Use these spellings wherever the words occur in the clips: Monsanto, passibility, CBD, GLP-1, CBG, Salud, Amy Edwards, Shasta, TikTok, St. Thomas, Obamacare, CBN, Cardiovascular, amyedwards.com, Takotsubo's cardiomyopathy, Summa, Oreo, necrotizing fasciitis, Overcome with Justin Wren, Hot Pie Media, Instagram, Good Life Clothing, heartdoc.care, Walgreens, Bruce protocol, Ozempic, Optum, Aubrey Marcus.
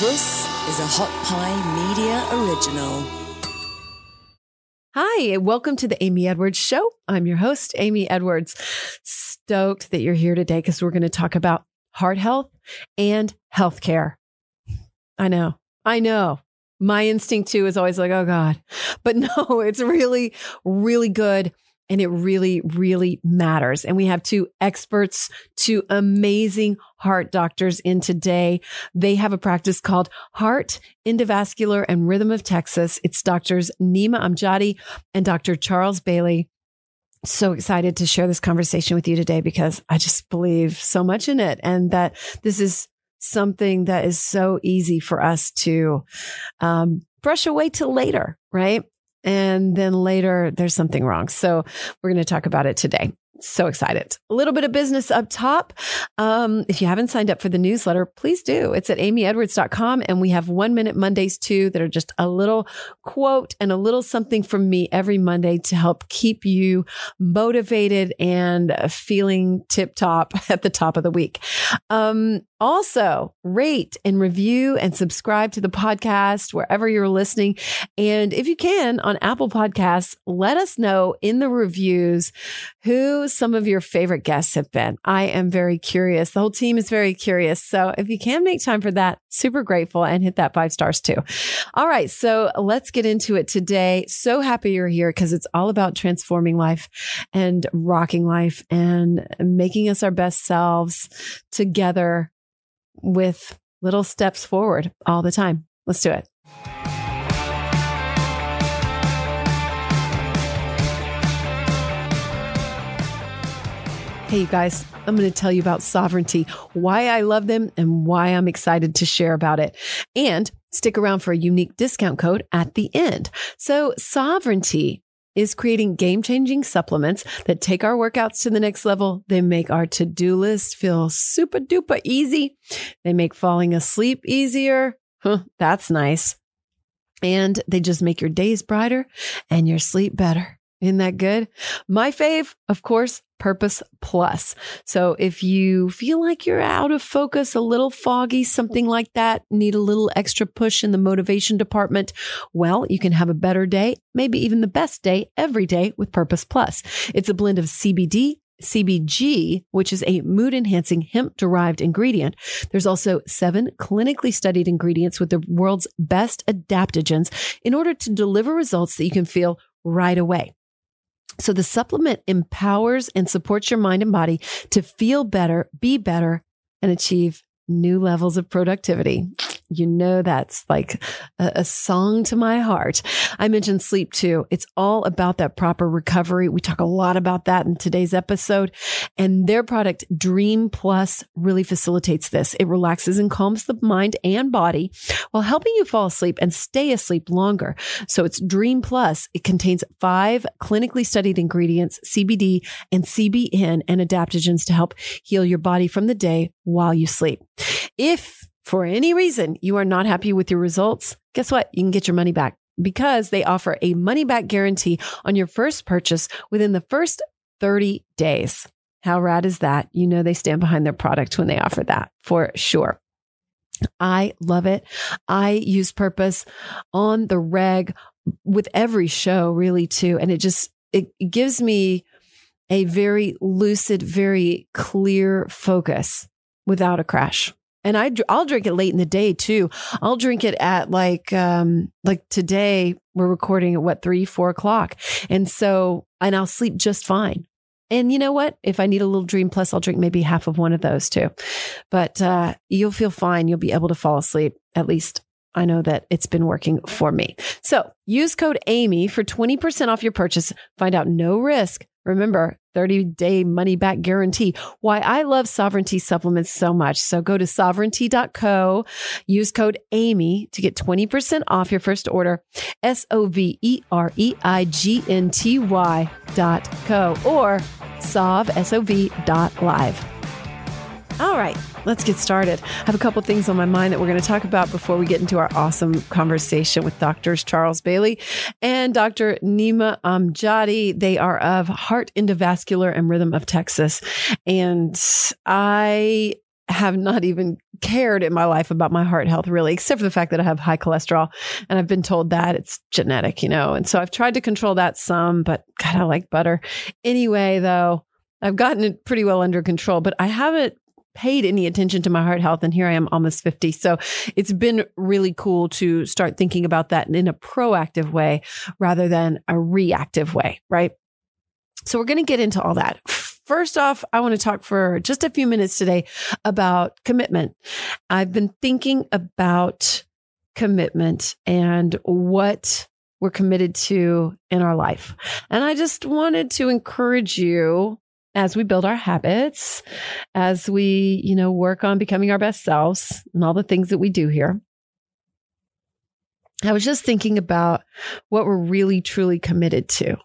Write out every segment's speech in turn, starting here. This is a Hot Pie Media original. Hi, and welcome to the Amy Edwards Show. I'm your host, Amy Edwards. Stoked that you're here today because we're going to talk about heart health and healthcare. I know. My instinct too is always like, oh God. But no, it's really, really good. And it really, really matters. And we have two experts, two amazing heart doctors in today. They have a practice called Heart, Endovascular, and Rhythm of Texas. It's doctors Nima Amjadi and Dr. Charles Bailey. So excited to share this conversation with you today because I just believe so much in it. And that this is something that is so easy for us to brush away till later, right? And then later there's something wrong. So we're going to talk about it today. So excited. A little bit of business up top. If you haven't signed up for the newsletter, please do. It's at amyedwards.com. And we have 1 Minute Mondays too, that are just a little quote and a little something from me every Monday to help keep you motivated and feeling tip top at the top of the week. Also rate and review and subscribe to the podcast wherever you're listening. And if you can on Apple Podcasts, let us know in the reviews who some of your favorite guests have been. I am very curious. The whole team is very curious. So if you can make time for that, super grateful, and hit that 5 stars too. All right. So let's get into it today. So happy you're here because it's all about transforming life and rocking life and making us our best selves together, with little steps forward all the time. Let's do it. Hey, you guys, I'm going to tell you about Sovereignty, why I love them and why I'm excited to share about it. And stick around for a unique discount code at the end. So Sovereignty is creating game-changing supplements that take our workouts to the next level. They make our to-do list feel super duper easy. They make falling asleep easier. Huh, that's nice. And they just make your days brighter and your sleep better. Isn't that good? My fave, of course, Purpose Plus. So if you feel like you're out of focus, a little foggy, something like that, need a little extra push in the motivation department, well, you can have a better day, maybe even the best day every day with Purpose Plus. It's a blend of CBD, CBG, which is a mood-enhancing hemp-derived ingredient. There's also 7 clinically studied ingredients with the world's best adaptogens in order to deliver results that you can feel right away. So the supplement empowers and supports your mind and body to feel better, be better, and achieve new levels of productivity. You know, that's like a song to my heart. I mentioned sleep too. It's all about that proper recovery. We talk a lot about that in today's episode. And their product, Dream Plus, really facilitates this. It relaxes and calms the mind and body while helping you fall asleep and stay asleep longer. So it's Dream Plus. It contains 5 clinically studied ingredients, CBD and CBN, and adaptogens to help heal your body from the day while you sleep. If for any reason you are not happy with your results, guess what? You can get your money back because they offer a money back guarantee on your first purchase within the first 30 days. How rad is that? You know, they stand behind their product when they offer that for sure. I love it. I use Purpose on the reg with every show really too. And it gives me a very lucid, very clear focus without a crash. And I'll drink it late in the day too. I'll drink it at like today we're recording at 3, 4 o'clock. And so, and I'll sleep just fine. And you know what? If I need a little Dream Plus, I'll drink maybe half of one of those too, but you'll feel fine. You'll be able to fall asleep. At least I know that it's been working for me. So use code Amy for 20% off your purchase. Find out no risk. Remember, 30-day money-back guarantee. Why I love Sovereignty supplements so much. So go to sovereignty.co, use code Amy to get 20% off your first order, sovereignty.co or sov.live. All right, let's get started. I have a couple things on my mind that we're going to talk about before we get into our awesome conversation with doctors Charles Bailey and Dr. Nima Amjadi. They are of Heart, Endovascular, and Rhythm of Texas. And I have not even cared in my life about my heart health, really, except for the fact that I have high cholesterol. And I've been told that it's genetic, you know. And so I've tried to control that some, but God, I like butter. Anyway, though, I've gotten it pretty well under control, but I haven't paid any attention to my heart health. And here I am almost 50. So it's been really cool to start thinking about that in a proactive way rather than a reactive way, right? So we're going to get into all that. First off, I want to talk for just a few minutes today about commitment. I've been thinking about commitment and what we're committed to in our life. And I just wanted to encourage you as we build our habits, as we, you know, work on becoming our best selves and all the things that we do here. I was just thinking about what we're really, truly committed to.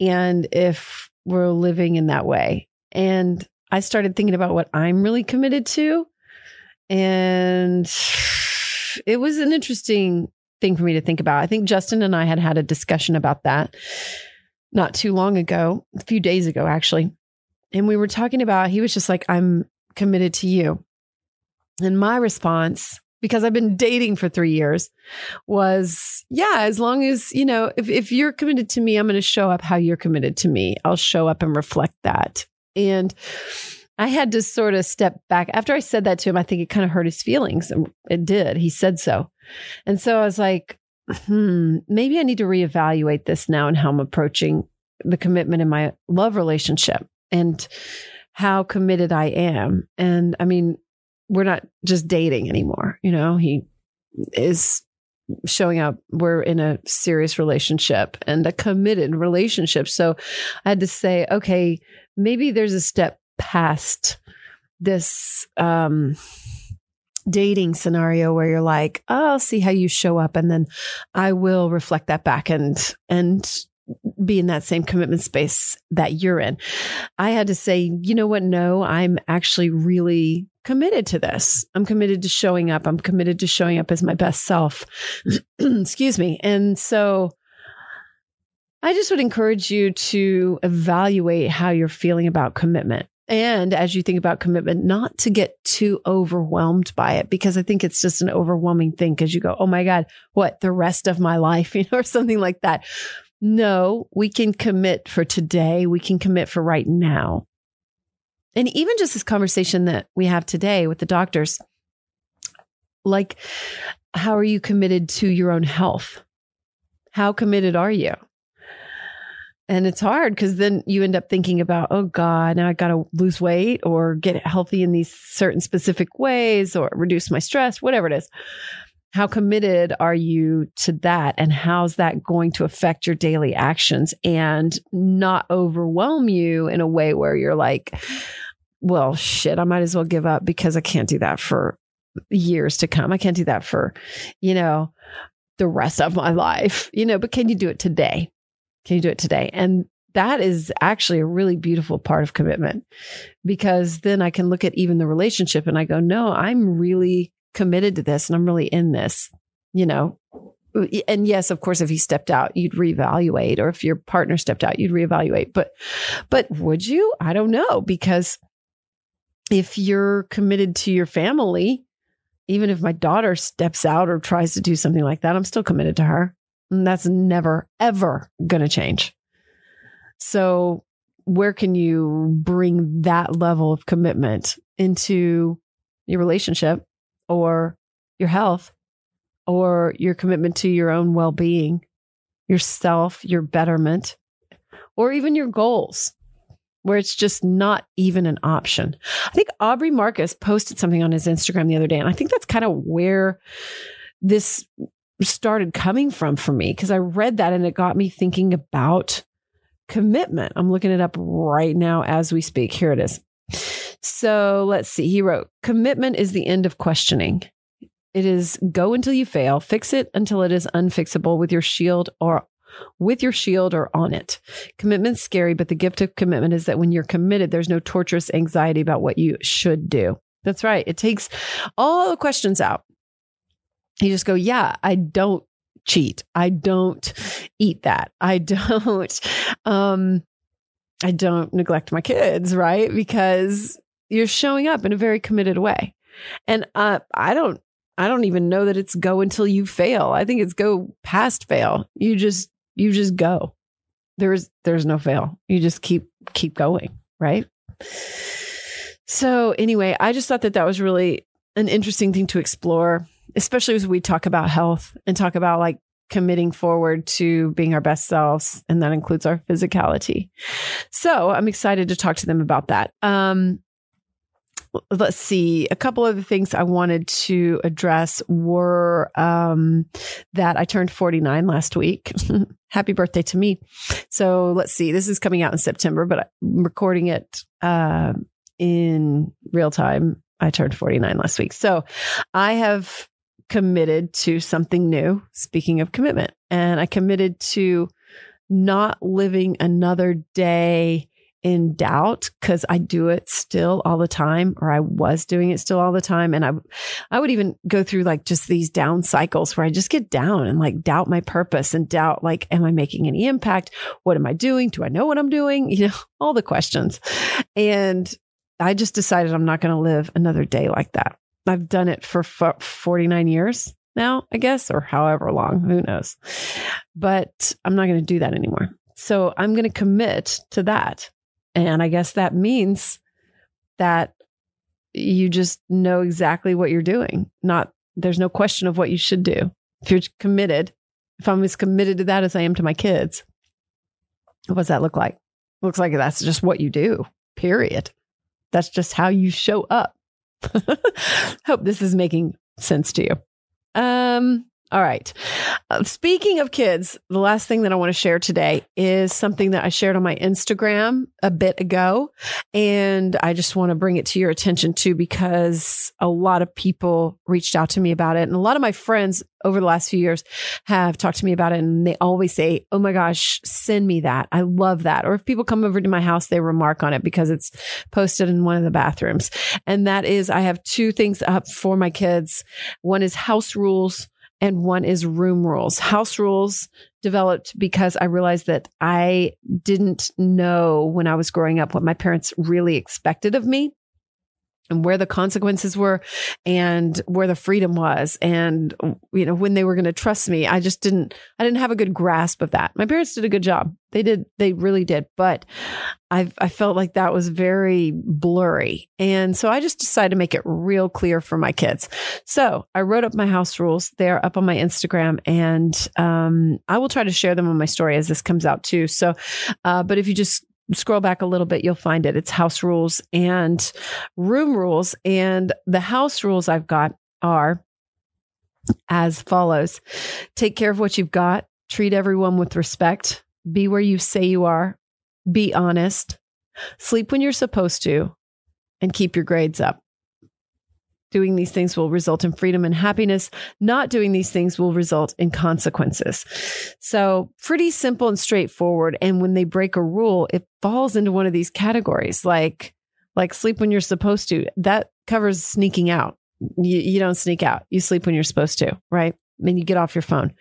And if we're living in that way. And I started thinking about what I'm really committed to. And it was an interesting thing for me to think about. I think Justin and I had a discussion about that not too long ago, a few days ago, actually. And we were talking about, he was just like, I'm committed to you. And my response, because I've been dating for 3 years, was, yeah, as long as, you know, if you're committed to me, I'm going to show up how you're committed to me. I'll show up and reflect that. And I had to sort of step back. After I said that to him, I think it kind of hurt his feelings. It did. He said so. And so I was like, maybe I need to reevaluate this now and how I'm approaching the commitment in my love relationship and how committed I am. And I mean, we're not just dating anymore. You know, he is showing up. We're in a serious relationship and a committed relationship. So I had to say, okay, maybe there's a step past this dating scenario where you're like, oh, I'll see how you show up. And then I will reflect that back and be in that same commitment space that you're in. I had to say, you know what? No, I'm actually really committed to this. I'm committed to showing up. I'm committed to showing up as my best self. Excuse me. And so I just would encourage you to evaluate how you're feeling about commitment. And as you think about commitment, not to get too overwhelmed by it, because I think it's just an overwhelming thing because you go, oh my God, what, the rest of my life, you know, or something like that. No, we can commit for today. We can commit for right now. And even just this conversation that we have today with the doctors, like, how are you committed to your own health? How committed are you? And it's hard because then you end up thinking about, oh God, now I got to lose weight or get healthy in these certain specific ways or reduce my stress, whatever it is. How committed are you to that? And how's that going to affect your daily actions and not overwhelm you in a way where you're like, well, shit, I might as well give up because I can't do that for years to come. I can't do that for, you know, the rest of my life, you know, but can you do it today? Can you do it today? And that is actually a really beautiful part of commitment, because then I can look at even the relationship and I go, no, I'm really committed to this and I'm really in this, you know. And yes, of course, if he stepped out, you'd reevaluate, or if your partner stepped out, you'd reevaluate. But would you? I don't know, because if you're committed to your family, even if my daughter steps out or tries to do something like that, I'm still committed to her. And that's never, ever going to change. So where can you bring that level of commitment into your relationship or your health or your commitment to your own well-being, yourself, your betterment, or even your goals, where it's just not even an option? I think Aubrey Marcus posted something on his Instagram the other day, and I think that's kind of where this started coming from for me, because I read that and it got me thinking about commitment. I'm looking it up right now as we speak. Here it is. So let's see. He wrote, commitment is the end of questioning. It is go until you fail, fix it until it is unfixable with your shield or on it. Commitment's scary, but the gift of commitment is that when you're committed, there's no torturous anxiety about what you should do. That's right. It takes all the questions out. You just go, yeah, I don't cheat. I don't eat that. I don't neglect my kids, right? Because You're showing up in a very committed way. And I don't even know that it's go until you fail. I think it's go past fail. You just go. There's no fail. You just keep going, right? So anyway, I just thought that was really an interesting thing to explore, especially as we talk about health and talk about like committing forward to being our best selves. And that includes our physicality. So I'm excited to talk to them about that. Let's see. A couple other things I wanted to address were that I turned 49 last week. Happy birthday to me. So let's see. This is coming out in September, but I'm recording it in real time. I turned 49 last week. So I have committed to something new. Speaking of commitment, and I committed to not living another day in doubt, because I do it still all the time, or I was doing it still all the time. And I would even go through like just these down cycles where I just get down and like doubt my purpose and doubt, like, am I making any impact? What am I doing? Do I know what I'm doing? You know, all the questions. And I just decided I'm not going to live another day like that. I've done it for 49 years now, I guess, or however long, who knows, but I'm not going to do that anymore. So I'm going to commit to that. And I guess that means that you just know exactly what you're doing. There's no question of what you should do. If you're committed, if I'm as committed to that as I am to my kids, what does that look like? It looks like that's just what you do, period. That's just how you show up. Hope this is making sense to you. All right. Speaking of kids, the last thing that I want to share today is something that I shared on my Instagram a bit ago. And I just want to bring it to your attention too, because a lot of people reached out to me about it. And a lot of my friends over the last few years have talked to me about it. And they always say, oh my gosh, send me that. I love that. Or if people come over to my house, they remark on it because it's posted in one of the bathrooms. And that is, I have two things up for my kids. One is house rules. And one is room rules. House rules developed because I realized that I didn't know when I was growing up what my parents really expected of me and where the consequences were and where the freedom was and, you know, when they were going to trust me. I just didn't have a good grasp of that. My parents did a good job. They really did. But I felt like that was very blurry. And so I just decided to make it real clear for my kids. So I wrote up my house rules. They're up on my Instagram, and I will try to share them on my story as this comes out too. So, but if you just scroll back a little bit, you'll find it. It's house rules and room rules. And the house rules I've got are as follows. Take care of what you've got. Treat everyone with respect. Be where you say you are. Be honest. Sleep when you're supposed to, and keep your grades up. Doing these things will result in freedom and happiness. Not doing these things will result in consequences. So pretty simple and straightforward. And when they break a rule, it falls into one of these categories, like sleep when you're supposed to. That covers sneaking out. You don't sneak out. You sleep when you're supposed to, right? And you get off your phone.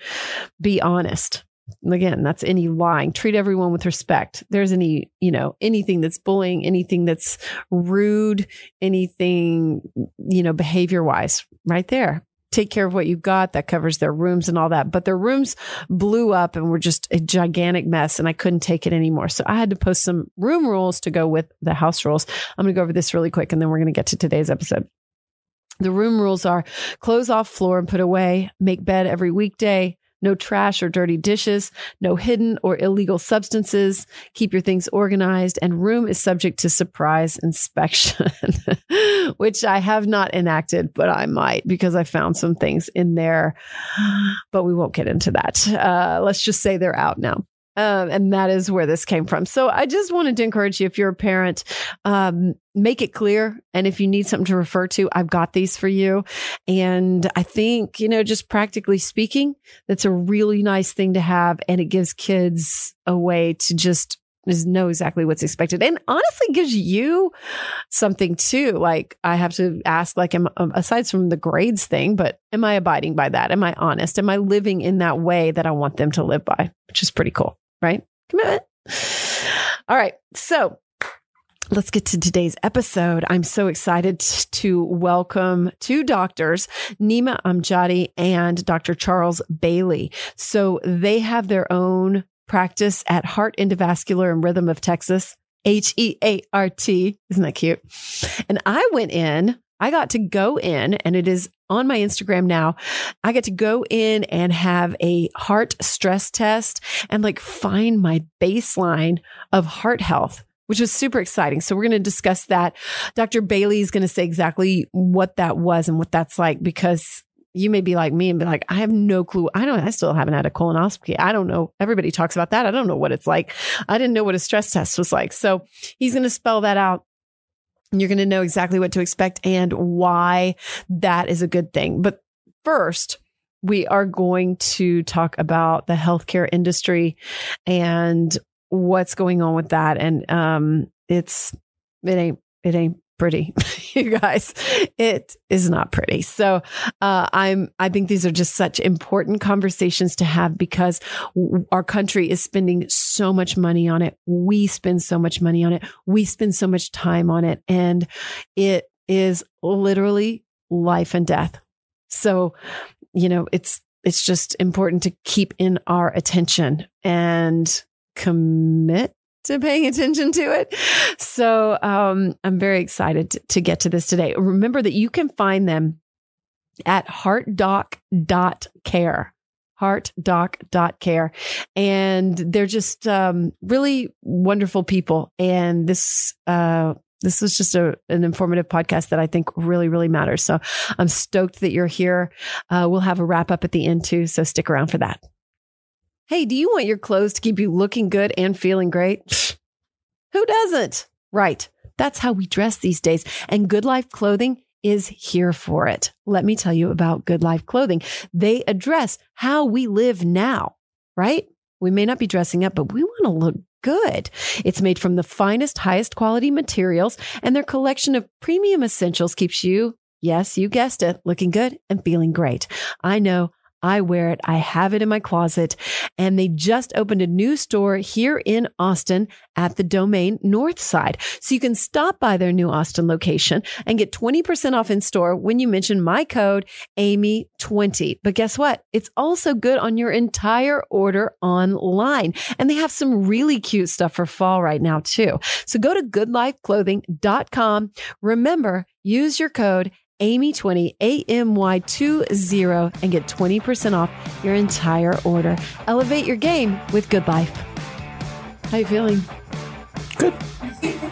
Be honest. Again, that's any lying. Treat everyone with respect. There's any, you know, anything that's bullying, anything that's rude, anything, you know, behavior wise, right there. Take care of what you've got. That covers their rooms and all that. But their rooms blew up and were just a gigantic mess, and I couldn't take it anymore. So I had to post some room rules to go with the house rules. I'm going to go over this really quick, and then we're going to get to today's episode. The room rules are close off floor and put away, make bed every weekday, no trash or dirty dishes, no hidden or illegal substances, keep your things organized, and room is subject to surprise inspection, which I have not enacted, but I might, because I found some things in there, but we won't get into that. Let's just say they're out now. And that is where this came from. So I just wanted to encourage you, if you're a parent, make it clear. And if you need something to refer to, I've got these for you. And I think, you know, just practically speaking, that's a really nice thing to have. And it gives kids a way to just know exactly what's expected. And honestly, gives you something too. Like, I have to ask, like, aside from the grades thing, but am I abiding by that? Am I honest? Am I living in that way that I want them to live by? Which is pretty cool. Right? Commitment. All right. So Let's get to today's episode. I'm so excited to welcome two doctors, Nima Amjadi and Dr. Charles Bailey. So they have their own practice at Heart, Endovascular, and Rhythm of Texas, HEART. Isn't that cute? And I got to go in, and it is on my Instagram now. I get to go in and have a heart stress test and find my baseline of heart health, which was super exciting. So we're going to discuss that. Dr. Bailey is going to say exactly what that was and what that's like, because you may be like me and be like, I have no clue. I still haven't had a colonoscopy. I don't know. Everybody talks about that. I don't know what it's like. I didn't know what a stress test was like. So he's going to spell that out. And you're going to know exactly what to expect and why that is a good thing. But first, we are going to talk about the healthcare industry and what's going on with that. And it ain't pretty, you guys. It is not pretty. So I think these are just such important conversations to have, because our country is spending so much money on it. We spend so much money on it. We spend so much time on it. And it is literally life and death. So, it's just important to keep in our attention and commit to paying attention to it. So I'm very excited to get to this today. Remember that you can find them at heartdoc.care. heartdoc.care. And they're just really wonderful people. And this was just an informative podcast that I think really, really matters. So I'm stoked that you're here. We'll have a wrap up at the end too. So stick around for that. Hey, do you want your clothes to keep you looking good and feeling great? Who doesn't? Right. That's how we dress these days. And Good Life Clothing is here for it. Let me tell you about Good Life Clothing. They address how we live now, right? We may not be dressing up, but we want to look good. It's made from the finest, highest quality materials, and their collection of premium essentials keeps you, yes, you guessed it, looking good and feeling great. I know. I wear it. I have it in my closet. And they just opened a new store here in Austin at the Domain Northside. So you can stop by their new Austin location and get 20% off in store when you mention my code Amy20. But guess what? It's also good on your entire order online. And they have some really cute stuff for fall right now too. So go to goodlifeclothing.com. Remember, use your code Amy20, AMY20, and get 20% off your entire order. Elevate your game with Good Life. How are you feeling? Good.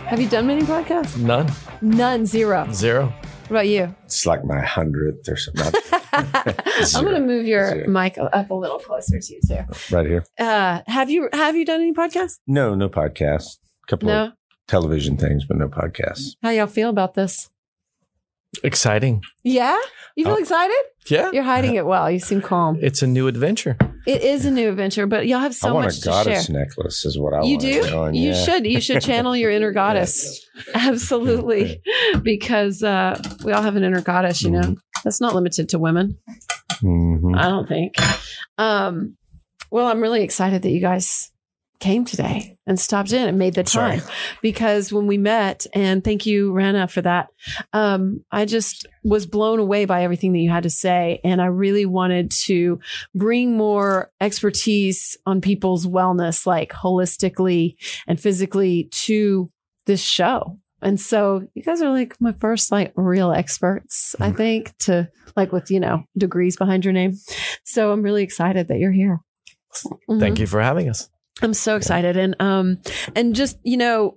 Have you done many podcasts? None. None, zero. Zero. What about you? It's like my 100th or something. I'm going to move your mic up a little closer to you too. Right here. Have you done any podcasts? No podcasts. A couple of television things, but no podcasts. How y'all feel about this? Exciting. Yeah? You feel excited? Yeah. You're hiding it well. You seem calm. It's a new adventure. It is a new adventure, but y'all have so much to share. I want a goddess necklace is what I want. You do? You should channel your inner goddess. Absolutely. Because we all have an inner goddess, Mm-hmm. That's not limited to women. Mm-hmm. I don't think. Well, I'm really excited that you guys came today and stopped in and made the time. Sorry. Because when we met, and thank you, Rana, for that. I just was blown away by everything that you had to say. And I really wanted to bring more expertise on people's wellness, holistically and physically, to this show. And so you guys are my first real experts, I think, to with, degrees behind your name. So I'm really excited that you're here. Mm-hmm. Thank you for having us. I'm so excited. And just, Nima,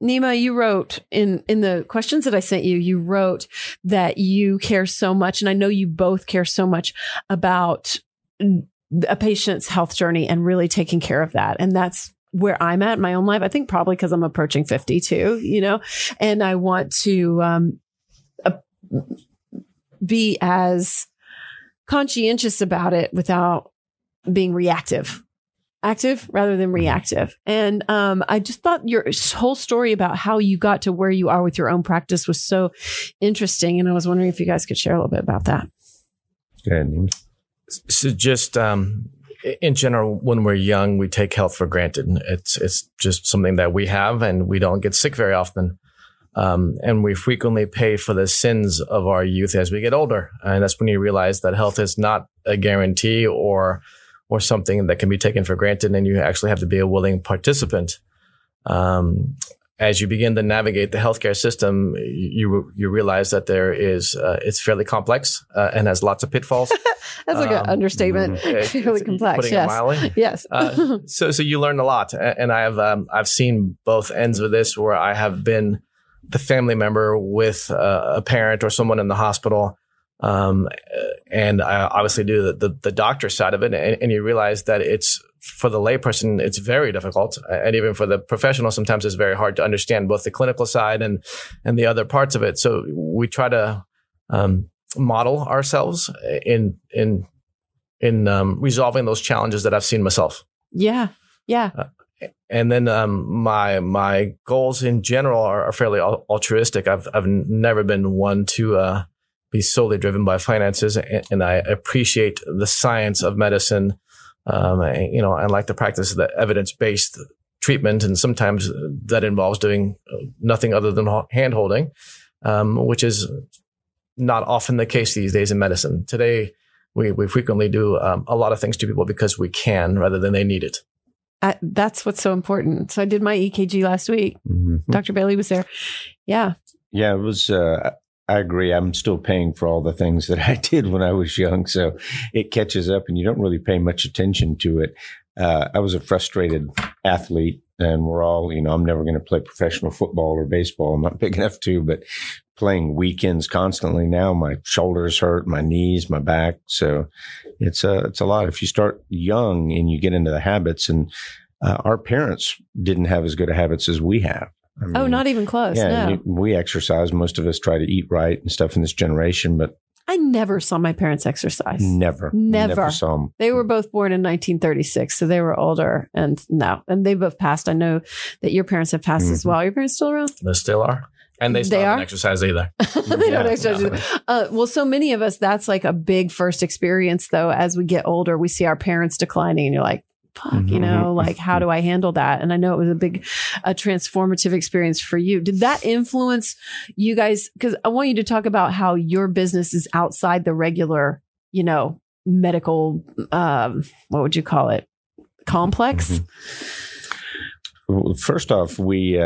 you wrote in the questions that I sent you, you wrote that you care so much. And I know you both care so much about a patient's health journey and really taking care of that. And that's where I'm at in my own life. I think probably because I'm approaching 50 too, and I want to be as conscientious about it without being reactive. Active rather than reactive. And I just thought your whole story about how you got to where you are with your own practice was so interesting. And I was wondering if you guys could share a little bit about that. So just in general, when we're young, we take health for granted. It's just something that we have, and we don't get sick very often. And we frequently pay for the sins of our youth as we get older. And that's when you realize that health is not a guarantee or something that can be taken for granted. And you actually have to be a willing participant. As you begin to navigate the healthcare system, you realize that there is it's fairly complex and has lots of pitfalls. That's like an understatement. Fairly complex, putting it mildly. Yes. So you learn a lot, and I've seen both ends of this, where I have been the family member with a parent or someone in the hospital, and I obviously do the doctor side of it, and you realize that it's, for the layperson, it's very difficult. And even for the professional, sometimes it's very hard to understand both the clinical side and the other parts of it. So we try to model ourselves in resolving those challenges that I've seen myself. Yeah. Yeah. And then my goals in general are fairly altruistic. I've never been one to be solely driven by finances, and I appreciate the science of medicine. I like to practice the evidence-based treatment, and sometimes that involves doing nothing other than hand-holding, which is not often the case these days in medicine. Today, we frequently do a lot of things to people because we can, rather than they need it. That's what's so important. So I did my EKG last week. Mm-hmm. Dr. Bailey was there. Yeah. Yeah, it was... I agree. I'm still paying for all the things that I did when I was young. So it catches up and you don't really pay much attention to it. I was a frustrated athlete, and we're all, I'm never going to play professional football or baseball. I'm not big enough to, but playing weekends constantly now, my shoulders hurt, my knees, my back. So it's a lot. If you start young and you get into the habits, and our parents didn't have as good a habits as we have. Not even close. Yeah, no. We exercise. Most of us try to eat right and stuff in this generation, but I never saw my parents exercise. Never saw them. They were both born in 1936, so they were older, and they both passed. I know that your parents have passed as well. Are your parents still around? They still are. And they still don't exercise either. They don't exercise either. Well, so many of us, that's like a big first experience, though. As we get older, we see our parents declining, and you're like, fuck, how do I handle that? And I know it was a transformative experience for you. Did that influence you guys? Because I want you to talk about how your business is outside the regular, medical, what would you call it? Complex? Well, first off, we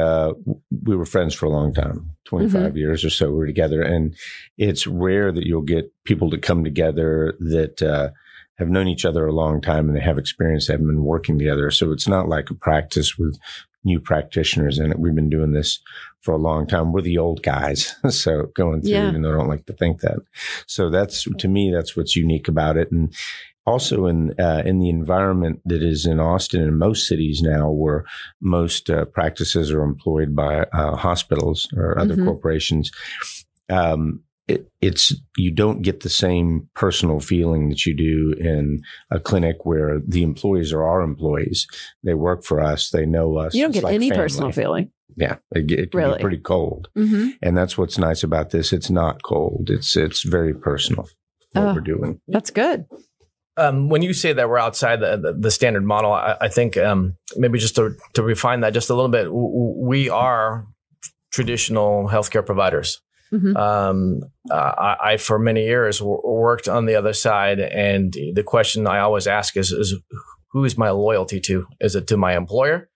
were friends for a long time, 25 years or so we were together. And it's rare that you'll get people to come together that, have known each other a long time and they have experience, they haven't been working together. So it's not like a practice with new practitioners in it. We've been doing this for a long time. We're the old guys. So going through, even though I don't like to think that. So that's, to me, that's what's unique about it. And also in the environment that is in Austin and most cities now, where most practices are employed by hospitals or other corporations, you don't get the same personal feeling that you do in a clinic where the employees are our employees. They work for us. They know us. You don't get any personal feeling. Yeah. It can be pretty cold. And that's what's nice about this. It's not cold. It's very personal what we're doing. That's good. When you say that we're outside the standard model, I think maybe just to refine that just a little bit, we are traditional healthcare providers. I for many years worked on the other side, and the question I always ask is who is my loyalty to? Is it to my employer,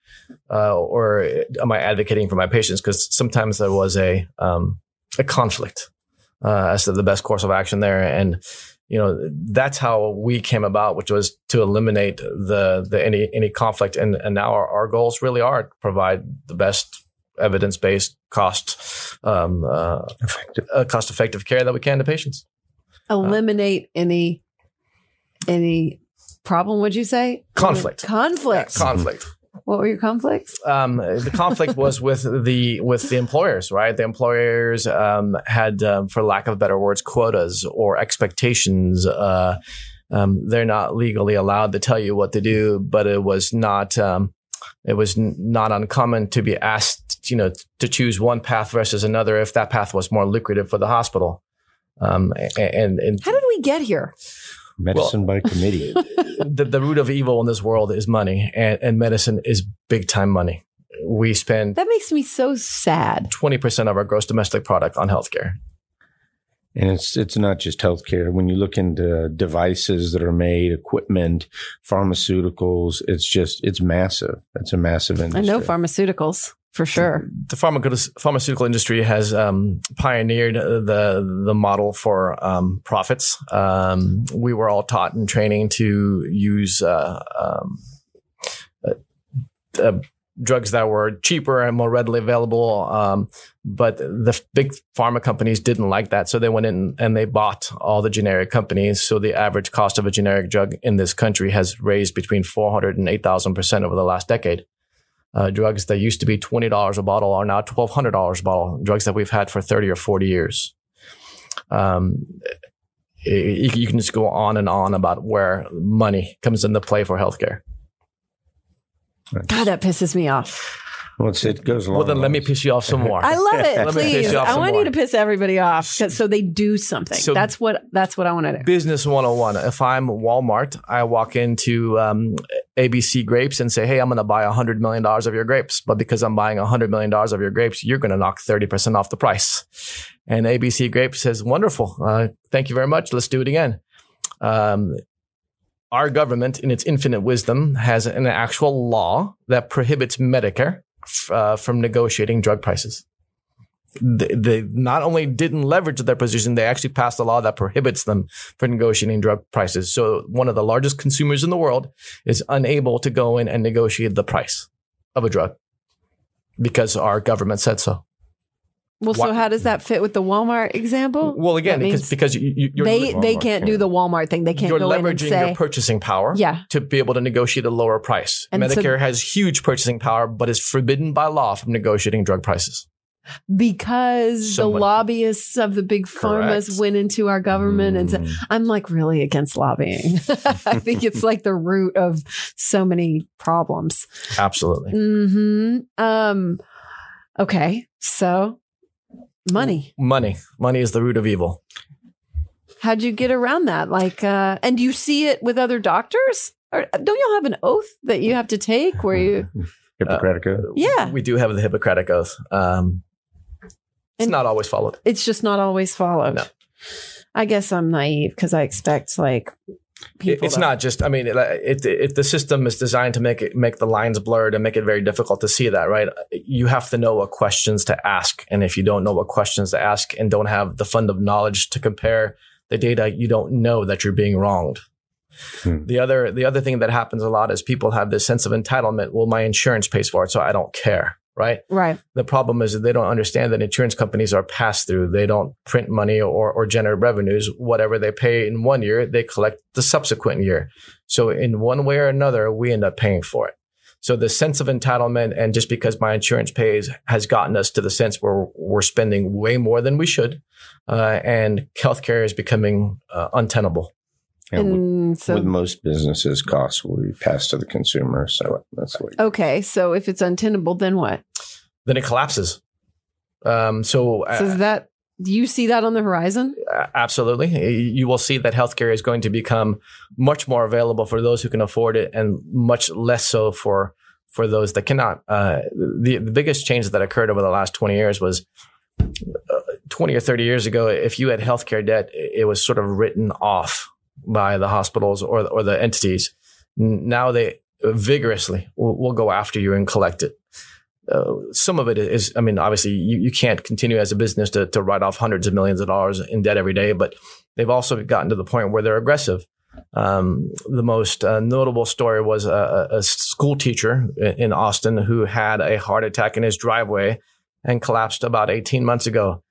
or am I advocating for my patients? Because sometimes there was a conflict as to the best course of action there, and that's how we came about, which was to eliminate the any conflict, and now our goals really are to provide the best evidence-based, cost-effective care that we can to patients. Eliminate any problem, would you say? Conflict. Yeah, conflict. What were your conflicts? The conflict was with the employers, right? The employers had, for lack of better words, quotas or expectations. They're not legally allowed to tell you what to do, but it was not... it was not uncommon to be asked, to choose one path versus another if that path was more lucrative for the hospital. And how did we get here? Medicine by committee. The root of evil in this world is money, and medicine is big time money. We spend... That makes me so sad. 20% of our gross domestic product on healthcare. And it's not just healthcare. When you look into devices that are made, equipment, pharmaceuticals, it's massive. It's a massive industry. I know pharmaceuticals for sure. The pharmaceutical industry has pioneered the model for profits. We were all taught in training to use drugs that were cheaper and more readily available. But the big pharma companies didn't like that. So they went in and they bought all the generic companies. So the average cost of a generic drug in this country has raised between 400 and 8,000% over the last decade. Drugs that used to be $20 a bottle are now $1,200 a bottle. Drugs that we've had for 30 or 40 years. You can just go on and on about where money comes into play for healthcare. God, that pisses me off. Well, it goes along. Well, then let me piss you off some more. I love it. Please. I want you to piss everybody off so they do something. So that's what I want to do. Business 101. If I'm Walmart, I walk into ABC Grapes and say, hey, I'm going to buy $100 million of your grapes. But because I'm buying $100 million of your grapes, you're going to knock 30% off the price. And ABC Grapes says, wonderful. Thank you very much. Let's do it again. Our government, in its infinite wisdom, has an actual law that prohibits Medicare from negotiating drug prices. They not only didn't leverage their position, they actually passed a law that prohibits them from negotiating drug prices. So one of the largest consumers in the world is unable to go in and negotiate the price of a drug because our government said so. Well, so how does that fit with the Walmart example? Well, again, because they can't do the Walmart thing. They can't go in and say... You're leveraging your purchasing power to be able to negotiate a lower price. And Medicare has huge purchasing power, but is forbidden by law from negotiating drug prices. Because the lobbyists of the big pharmas went into our government and said, I'm really against lobbying. I think it's the root of so many problems. Absolutely. Mm-hmm. Okay, so... Money is the root of evil. How'd you get around that? And do you see it with other doctors? Or don't you have an oath that you have to take where you... Hippocratic oath? Yeah. We do have the Hippocratic oath. It's not always followed. It's just not always followed. No. I guess I'm naive because I expect people... It's not just... I mean, if the system is designed to make the lines blurred and make it very difficult to see that, right? You have to know what questions to ask. And if you don't know what questions to ask and don't have the fund of knowledge to compare the data, you don't know that you're being wronged. The other thing that happens a lot is people have this sense of entitlement. Well, my insurance pays for it, so I don't care. Right. The problem is that they don't understand that insurance companies are pass through. They don't print money or generate revenues. Whatever they pay in one year, they collect the subsequent year. So in one way or another, we end up paying for it. So the sense of entitlement and just because my insurance pays has gotten us to the sense where we're spending way more than we should. And healthcare is becoming untenable. And so, with most businesses, costs will be passed to the consumer. So that's what. Okay, so if it's untenable, then what? Then it collapses. So is that, do you see that on the horizon? Absolutely, you will see that healthcare is going to become much more available for those who can afford it, and much less so for those that cannot. The biggest change that occurred over the last 20 years was. 20 or 30 years ago, if you had healthcare debt, it was sort of written off by the hospitals or the entities. Now they vigorously will go after you and collect it. Some of it is, I mean, obviously you can't continue as a business to write off hundreds of millions of dollars in debt every day, but they've also gotten to the point where they're aggressive. The most notable story was a school teacher in Austin who had a heart attack in his driveway and collapsed about 18 months ago.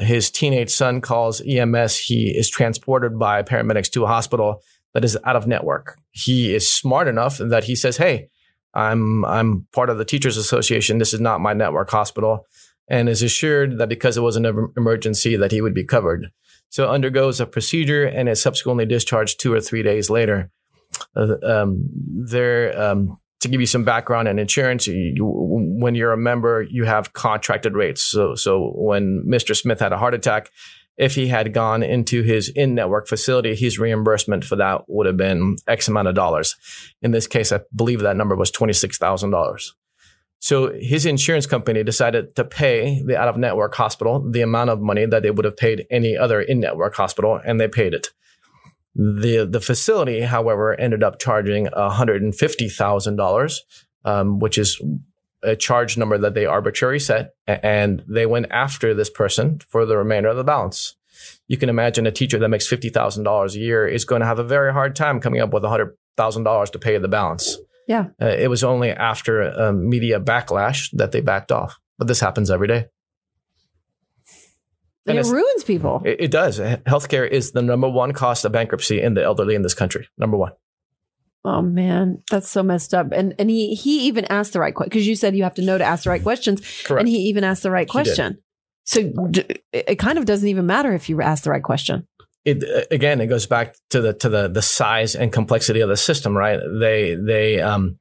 His teenage son calls EMS. He is transported by paramedics to a hospital that is out of network. He is smart enough that he says, hey, I'm part of the Teachers Association. This is not my network hospital, and is assured that because it was an emergency that he would be covered. So undergoes a procedure and is subsequently discharged 2 or 3 days later. To give you some background in insurance, when you're a member, you have contracted rates. So when Mr. Smith had a heart attack, if he had gone into his in-network facility, his reimbursement for that would have been X amount of dollars. In this case, I believe that number was $26,000. So his insurance company decided to pay the out-of-network hospital the amount of money that they would have paid any other in-network hospital, and they paid it. The facility, however, ended up charging $150,000, which is a charge number that they arbitrarily set, and they went after this person for the remainder of the balance. You can imagine a teacher that makes $50,000 a year is going to have a very hard time coming up with $100,000 to pay the balance. Yeah. It was only after a media backlash that they backed off. But this happens every day. And it ruins people. It does. Healthcare is the number one cost of bankruptcy in the elderly in this country. Number one. Oh, man, that's so messed up. And he even asked the right question, because you said you have to know to ask the right questions. Correct. And he even asked the right question. So it kind of doesn't even matter if you ask the right question. It goes back to the size and complexity of the system, right? The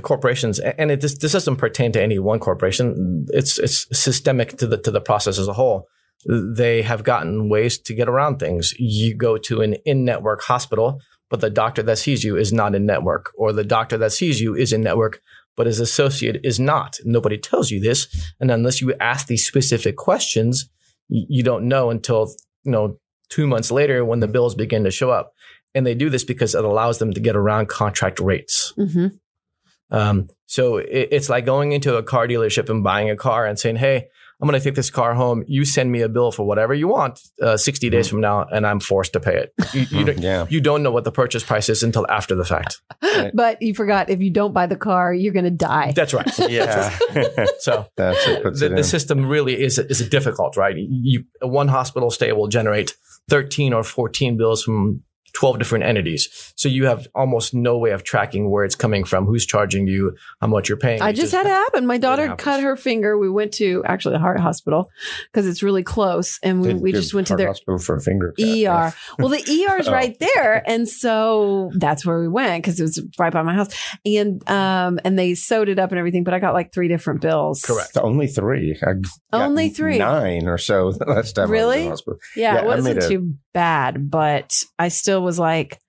corporations, and this doesn't pertain to any one corporation. It's systemic to the process as a whole. They have gotten ways to get around things. You go to an in-network hospital, but the doctor that sees you is not in network, or the doctor that sees you is in network, but his associate is not. Nobody tells you this. And unless you ask these specific questions, you don't know until, 2 months later when the bills begin to show up. And they do this because it allows them to get around contract rates. Mm-hmm. So it's like going into a car dealership and buying a car and saying, hey, I'm going to take this car home. You send me a bill for whatever you want 60 days from now, and I'm forced to pay it. You don't know what the purchase price is until after the fact. Right. But you forgot, if you don't buy the car, you're going to die. That's right. Yeah. So the system really is difficult, right? One hospital stay will generate 13 or 14 bills from 12 different entities. So you have almost no way of tracking where it's coming from, who's charging you, how much you're paying. I just had it happen. My daughter cut her finger. We went to actually the Heart Hospital because it's really close. And we just went to their hospital for a finger cut. ER. Well, the ER is right there. And so that's where we went because it was right by my house. And they sewed it up and everything. But I got like 3 different bills. Correct. Only 3. Only 3. 9 or so the last time. Really? I was in the hospital. Yeah, it wasn't too bad, but I still was like,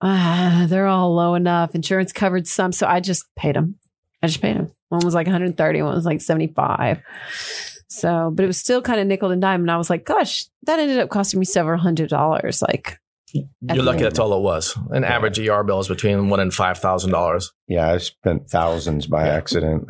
they're all low enough. Insurance covered some. So I just paid them. One was like 130. One was like 75. So, but it was still kind of nickel and dime. And I was like, gosh, that ended up costing me several $100s. Like, you're lucky that's all it was. An average ER bill is between $1,000 and $5,000. Yeah, I spent thousands by accident.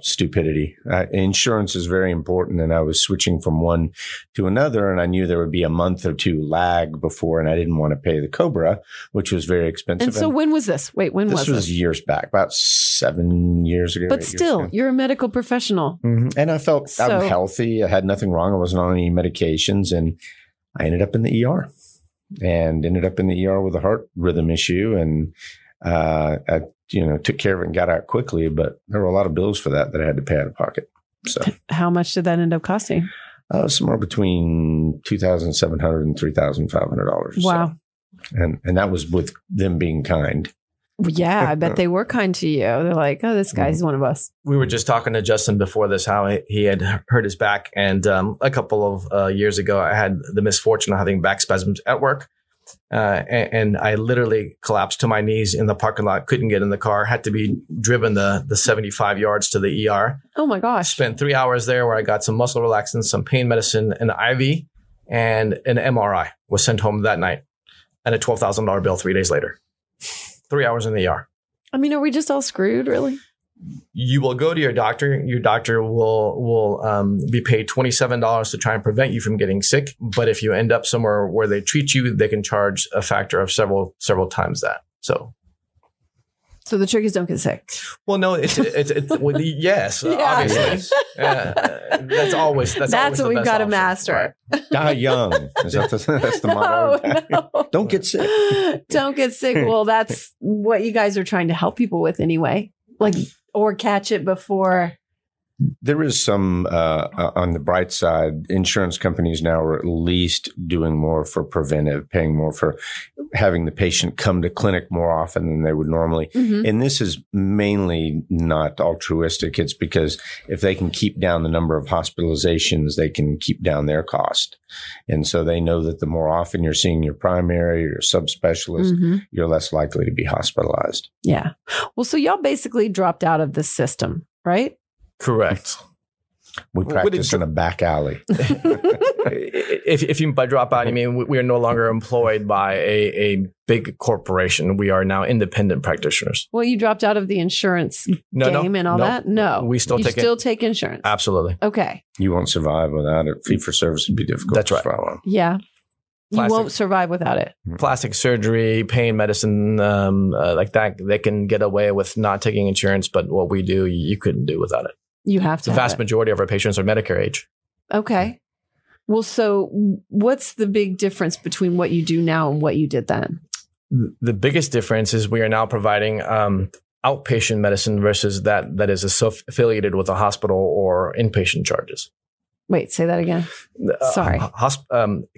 Stupidity. Insurance is very important, and I was switching from one to another, and I knew there would be a month or two lag before, and I didn't want to pay the Cobra, which was very expensive. And so when was this? Wait, when was this? This was years back, about 7 years ago. But still, you're a medical professional. Mm-hmm. And I felt I'm healthy. I had nothing wrong. I wasn't on any medications, and I ended up in the ER. And ended up in the ER with a heart rhythm issue, and I, took care of it and got out quickly. But there were a lot of bills for that I had to pay out of pocket. So, how much did that end up costing? Somewhere between $2,700 and $3,500. Wow! So. And that was with them being kind. Yeah, I bet they were kind to you. They're like, oh, this guy's one of us. We were just talking to Justin before this, how he had hurt his back. And a couple of years ago, I had the misfortune of having back spasms at work. And I literally collapsed to my knees in the parking lot, couldn't get in the car, had to be driven the 75 yards to the ER. Oh, my gosh. Spent 3 hours there where I got some muscle relaxants, some pain medicine, an IV, and an MRI. Was sent home that night. And a $12,000 bill 3 days later. 3 hours in the ER. I mean, are we just all screwed, really? You will go to your doctor. Your doctor will be paid $27 to try and prevent you from getting sick. But if you end up somewhere where they treat you, they can charge a factor of several times that. So the trick is don't get sick. Well, no, it's yes, obviously. That's always what we've got to master. Right. Die young. That's the motto. No. Don't get sick. Don't get sick. Well, that's what you guys are trying to help people with anyway. Like, or catch it before. There is some, on the bright side, insurance companies now are at least doing more for preventive, paying more for having the patient come to clinic more often than they would normally. Mm-hmm. And this is mainly not altruistic. It's because if they can keep down the number of hospitalizations, they can keep down their cost. And so they know that the more often you're seeing your primary or your subspecialist, mm-hmm. you're less likely to be hospitalized. Yeah. Well, so y'all basically dropped out of the system, right? Correct. We practice in a back alley. If you by drop out, you mean we are no longer employed by a big corporation. We are now independent practitioners. Well, you dropped out of the insurance game and all that? No. You still take insurance? Absolutely. Okay. You won't survive without it. Fee for service would be difficult. That's right. To follow. Yeah. You won't survive without it. Plastic surgery, pain medicine, like that, they can get away with not taking insurance. But what we do, you couldn't do without it. You have to. The vast majority of our patients are Medicare age. Okay. Well, so what's the big difference between what you do now and what you did then? The biggest difference is we are now providing outpatient medicine versus that is affiliated with a hospital or inpatient charges. Wait, say that again. Sorry.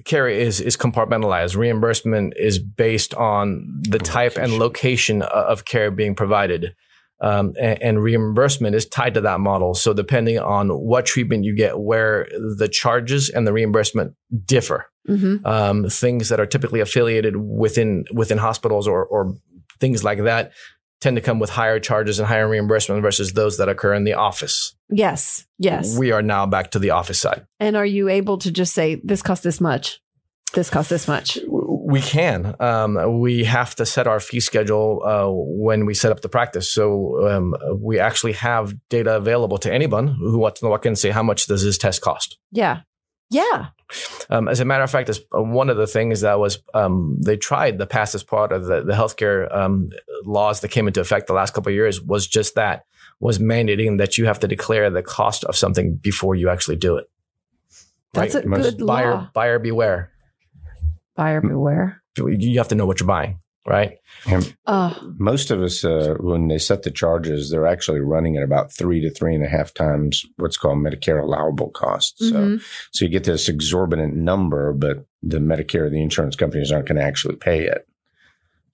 Care is compartmentalized. Reimbursement is based on the type and location of care being provided. And reimbursement is tied to that model. So depending on what treatment you get, where the charges and the reimbursement differ, mm-hmm. Things that are typically affiliated within hospitals or things like that tend to come with higher charges and higher reimbursement versus those that occur in the office. Yes, yes. We are now back to the office side. And are you able to just say, this costs this much? This costs this much. We can. We have to set our fee schedule when we set up the practice. So we actually have data available to anyone who wants to walk in and say, how much does this test cost? Yeah. Yeah. As a matter of fact, one of the things that was they tried to pass as part of the healthcare laws that came into effect the last couple of years was just that, was mandating that you have to declare the cost of something before you actually do it. That's right? A good law. Buyer beware. Buyer beware. You have to know what you're buying, right? Most of us, when they set the charges, they're actually running at about 3 to 3.5 times what's called Medicare allowable costs. Mm-hmm. So you get this exorbitant number, but the Medicare, the insurance companies aren't going to actually pay it.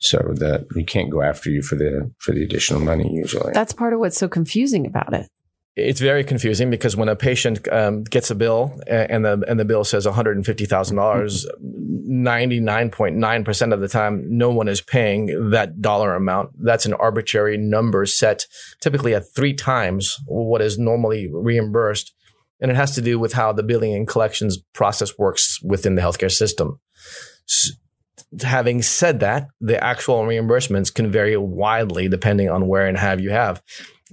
So that you can't go after you for the additional money usually. That's part of what's so confusing about it. It's very confusing because when a patient gets a bill and the bill says $150,000, 99.9% of the time, no one is paying that dollar amount. That's an arbitrary number set typically at 3 times what is normally reimbursed. And it has to do with how the billing and collections process works within the healthcare system. So, having said that, the actual reimbursements can vary widely depending on where and how you have.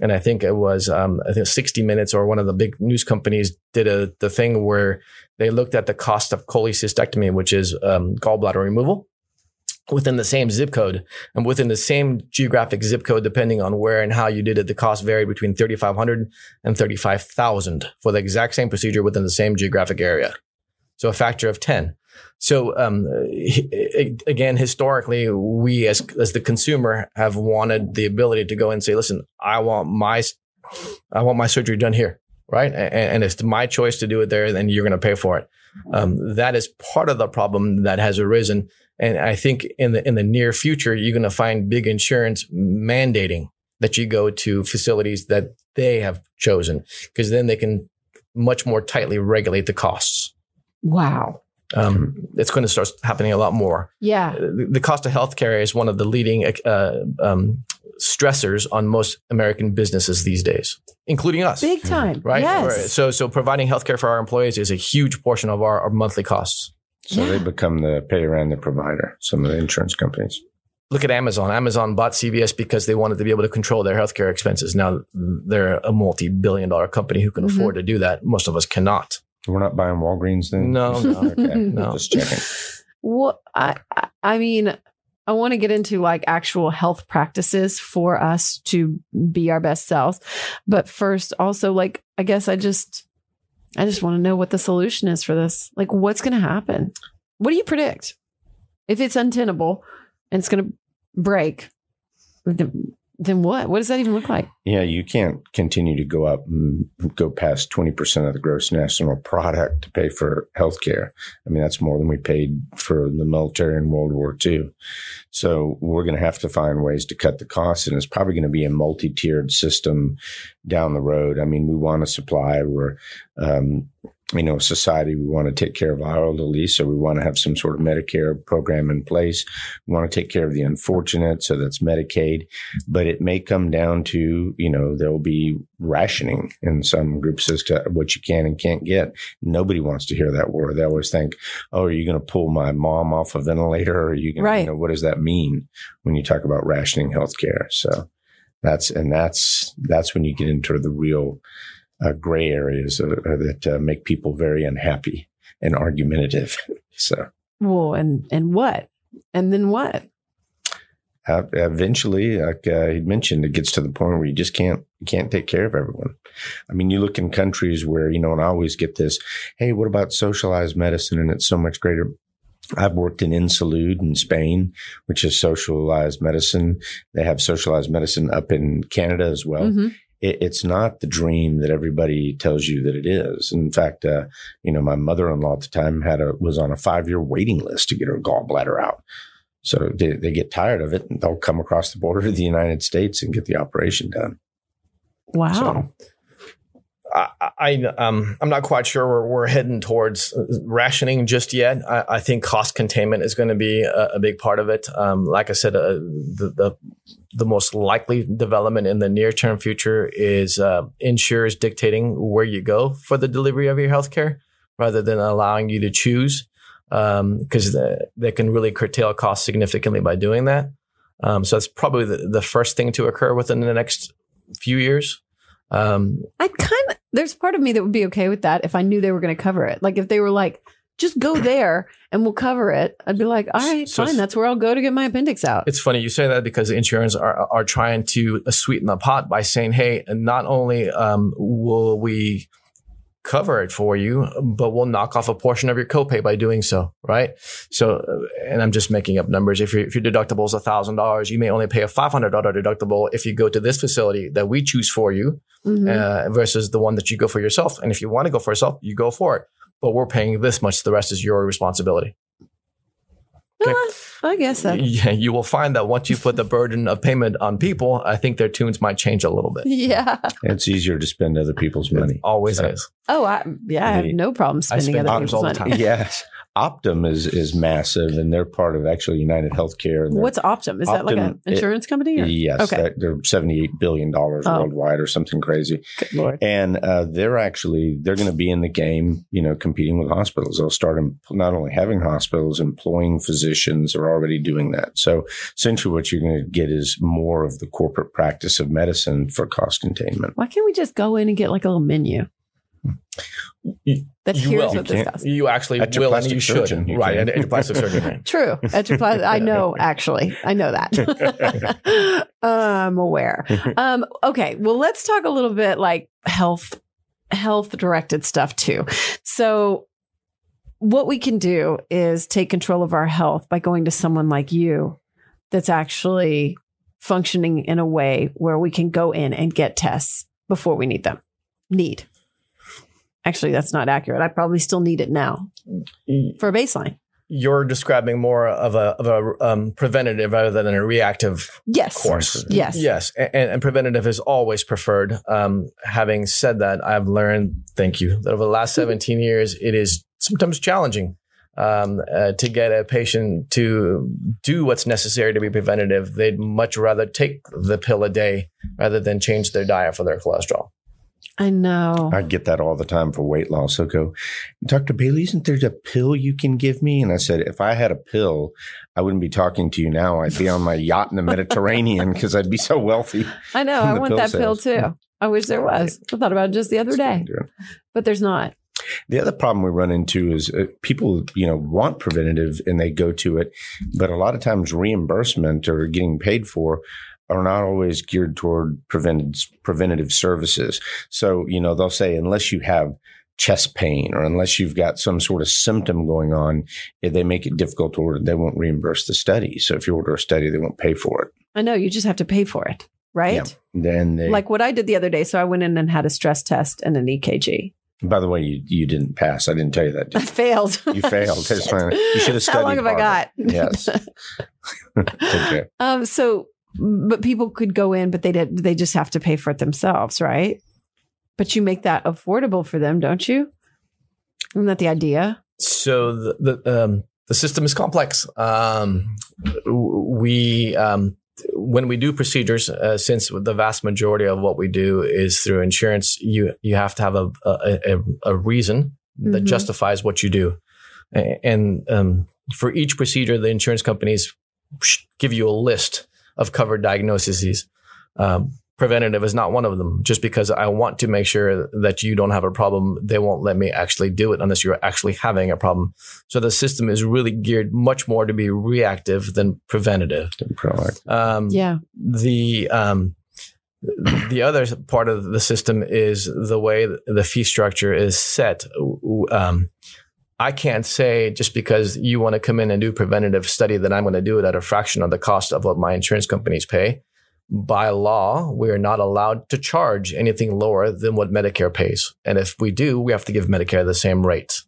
And I think it was 60 Minutes or one of the big news companies did the thing where they looked at the cost of cholecystectomy, which is gallbladder removal, within the same zip code and within the same geographic zip code. Depending on where and how you did it, the cost varied between $3,500 and $35,000 for the exact same procedure within the same geographic area. So a factor of 10. So again, historically, we as the consumer have wanted the ability to go and say, listen, I want my surgery done here, right? And it's my choice to do it there, then you're going to pay for it. That is part of the problem that has arisen. And I think in the near future, you're going to find big insurance mandating that you go to facilities that they have chosen, because then they can much more tightly regulate the costs. Wow. It's going to start happening a lot more. Yeah. The cost of healthcare is one of the leading stressors on most American businesses these days, including us. Big time. Right. Yes. So providing healthcare for our employees is a huge portion of our monthly costs. So yeah. They become the payer and the provider, some of the insurance companies. Look at Amazon. Amazon bought CVS because they wanted to be able to control their healthcare expenses. Now they're a multi-billion-dollar company who can mm-hmm. afford to do that. Most of us cannot. We're not buying Walgreens then? No. Okay. No. Just checking. Well, I mean, I want to get into like actual health practices for us to be our best selves. But first, also, like, I guess I just want to know what the solution is for this. Like, what's going to happen? What do you predict? If it's untenable and it's going to break, Then what? What does that even look like? Yeah, you can't continue to go up and go past 20% of the gross national product to pay for healthcare. I mean, that's more than we paid for the military in World War II. So we're going to have to find ways to cut the costs, and it's probably going to be a multi-tiered system down the road. I mean, we want to supply. We're, you know, society, we want to take care of our elderly, so we want to have some sort of Medicare program in place. We want to take care of the unfortunate, so that's Medicaid. But it may come down to, you know, there'll be rationing in some groups as to what you can and can't get. Nobody wants to hear that word. They always think, oh, are you going to pull my mom off a ventilator? Or are you going to, you know, what does that mean when you talk about rationing healthcare? So that's when you get into the real gray areas that make people very unhappy and argumentative. So, well, and what? And then what? Eventually, like he mentioned, it gets to the point where you just can't take care of everyone. I mean, you look in countries where, you know, and I always get this, hey, what about socialized medicine? And it's so much greater. I've worked in Salud in Spain, which is socialized medicine. They have socialized medicine up in Canada as well. Mm-hmm. It's not the dream that everybody tells you that it is. In fact, you know, my mother-in-law at the time was on a 5-year waiting list to get her gallbladder out. So they get tired of it, and they'll come across the border to the United States and get the operation done. Wow. So, I'm not quite sure where we're heading towards rationing just yet. I think cost containment is going to be a big part of it. Like I said, the most likely development in the near term future is insurers dictating where you go for the delivery of your healthcare, rather than allowing you to choose, because they can really curtail costs significantly by doing that. So that's probably the first thing to occur within the next few years. There's part of me that would be okay with that if I knew they were going to cover it. Like if they were like, just go there and we'll cover it. I'd be like, all right, so fine. That's where I'll go to get my appendix out. It's funny you say that, because the insurance are trying to sweeten the pot by saying, hey, not only will we cover it for you, but we'll knock off a portion of your copay by doing so, right? So, and I'm just making up numbers. If your deductible is $1,000, you may only pay a $500 deductible if you go to this facility that we choose for you, mm-hmm. Versus the one that you go for yourself. And if you want to go for yourself, you go for it. But we're paying this much. The rest is your responsibility. Okay. I guess so. Yeah, you will find that once you put the burden of payment on people, I think their tunes might change a little bit. Yeah. It's easier to spend other people's money. It always is. Oh, I have no problem spending other people's money. Yes. Optum is massive, and they're part of actually United Healthcare. And what's Optum? Is that like an insurance company? Or? Yes. Okay. They're $78 billion worldwide or something crazy. Good Lord. And they're going to be in the game, you know, competing with hospitals. They'll start not only having hospitals, employing physicians are already doing that. So essentially what you're going to get is more of the corporate practice of medicine for cost containment. Why can't we just go in and get like a little menu? That's here's what this does. You actually will, and you should. Right, at your plastic surgeon. True. At your plastic, I know that. I'm aware. Okay, well, let's talk a little bit like health directed stuff too. So what we can do is take control of our health by going to someone like you that's actually functioning in a way where we can go in and get tests before we need them. Actually, that's not accurate. I probably still need it now for a baseline. You're describing more of a preventative rather than a reactive course. Yes. And preventative is always preferred. Having said that, I've learned, thank you, that over the last 17 years, it is sometimes challenging to get a patient to do what's necessary to be preventative. They'd much rather take the pill a day rather than change their diet for their cholesterol. I know. I get that all the time for weight loss. They'll go, Dr. Bailey, isn't there a pill you can give me? And I said, if I had a pill, I wouldn't be talking to you now. I'd be on my yacht in the Mediterranean because I'd be so wealthy. I know. I want that pill too. I wish there was. I thought about it just the other day, but there's not. The other problem we run into is people, you know, want preventative and they go to it, but a lot of times reimbursement or getting paid for are not always geared toward preventative services. So, you know, they'll say, unless you have chest pain or unless you've got some sort of symptom going on, they make it difficult to order. They won't reimburse the study. So if you order a study, they won't pay for it. I know. You just have to pay for it. right? Yeah. Then they, like what I did the other day. So I went in and had a stress test and an EKG. By the way, you didn't pass. I didn't tell you that. I failed. You failed. You should have studied. How long have harder. I got? Yes. Okay. But people could go in, but they just have to pay for it themselves, right? But you make that affordable for them, don't you? Isn't that the idea? So the system is complex. When we do procedures, since the vast majority of what we do is through insurance, you have to have a reason that justifies what you do. And for each procedure, the insurance companies give you a list of covered diagnoses. Preventative is not one of them. Just because I want to make sure that you don't have a problem, they won't let me actually do it unless you're actually having a problem. So the system is really geared much more to be reactive than preventative. The other part of the system is the way the fee structure is set. I can't say just because you want to come in and do preventative study that I'm going to do it at a fraction of the cost of what my insurance companies pay. By law, we are not allowed to charge anything lower than what Medicare pays. And if we do, we have to give Medicare the same rate.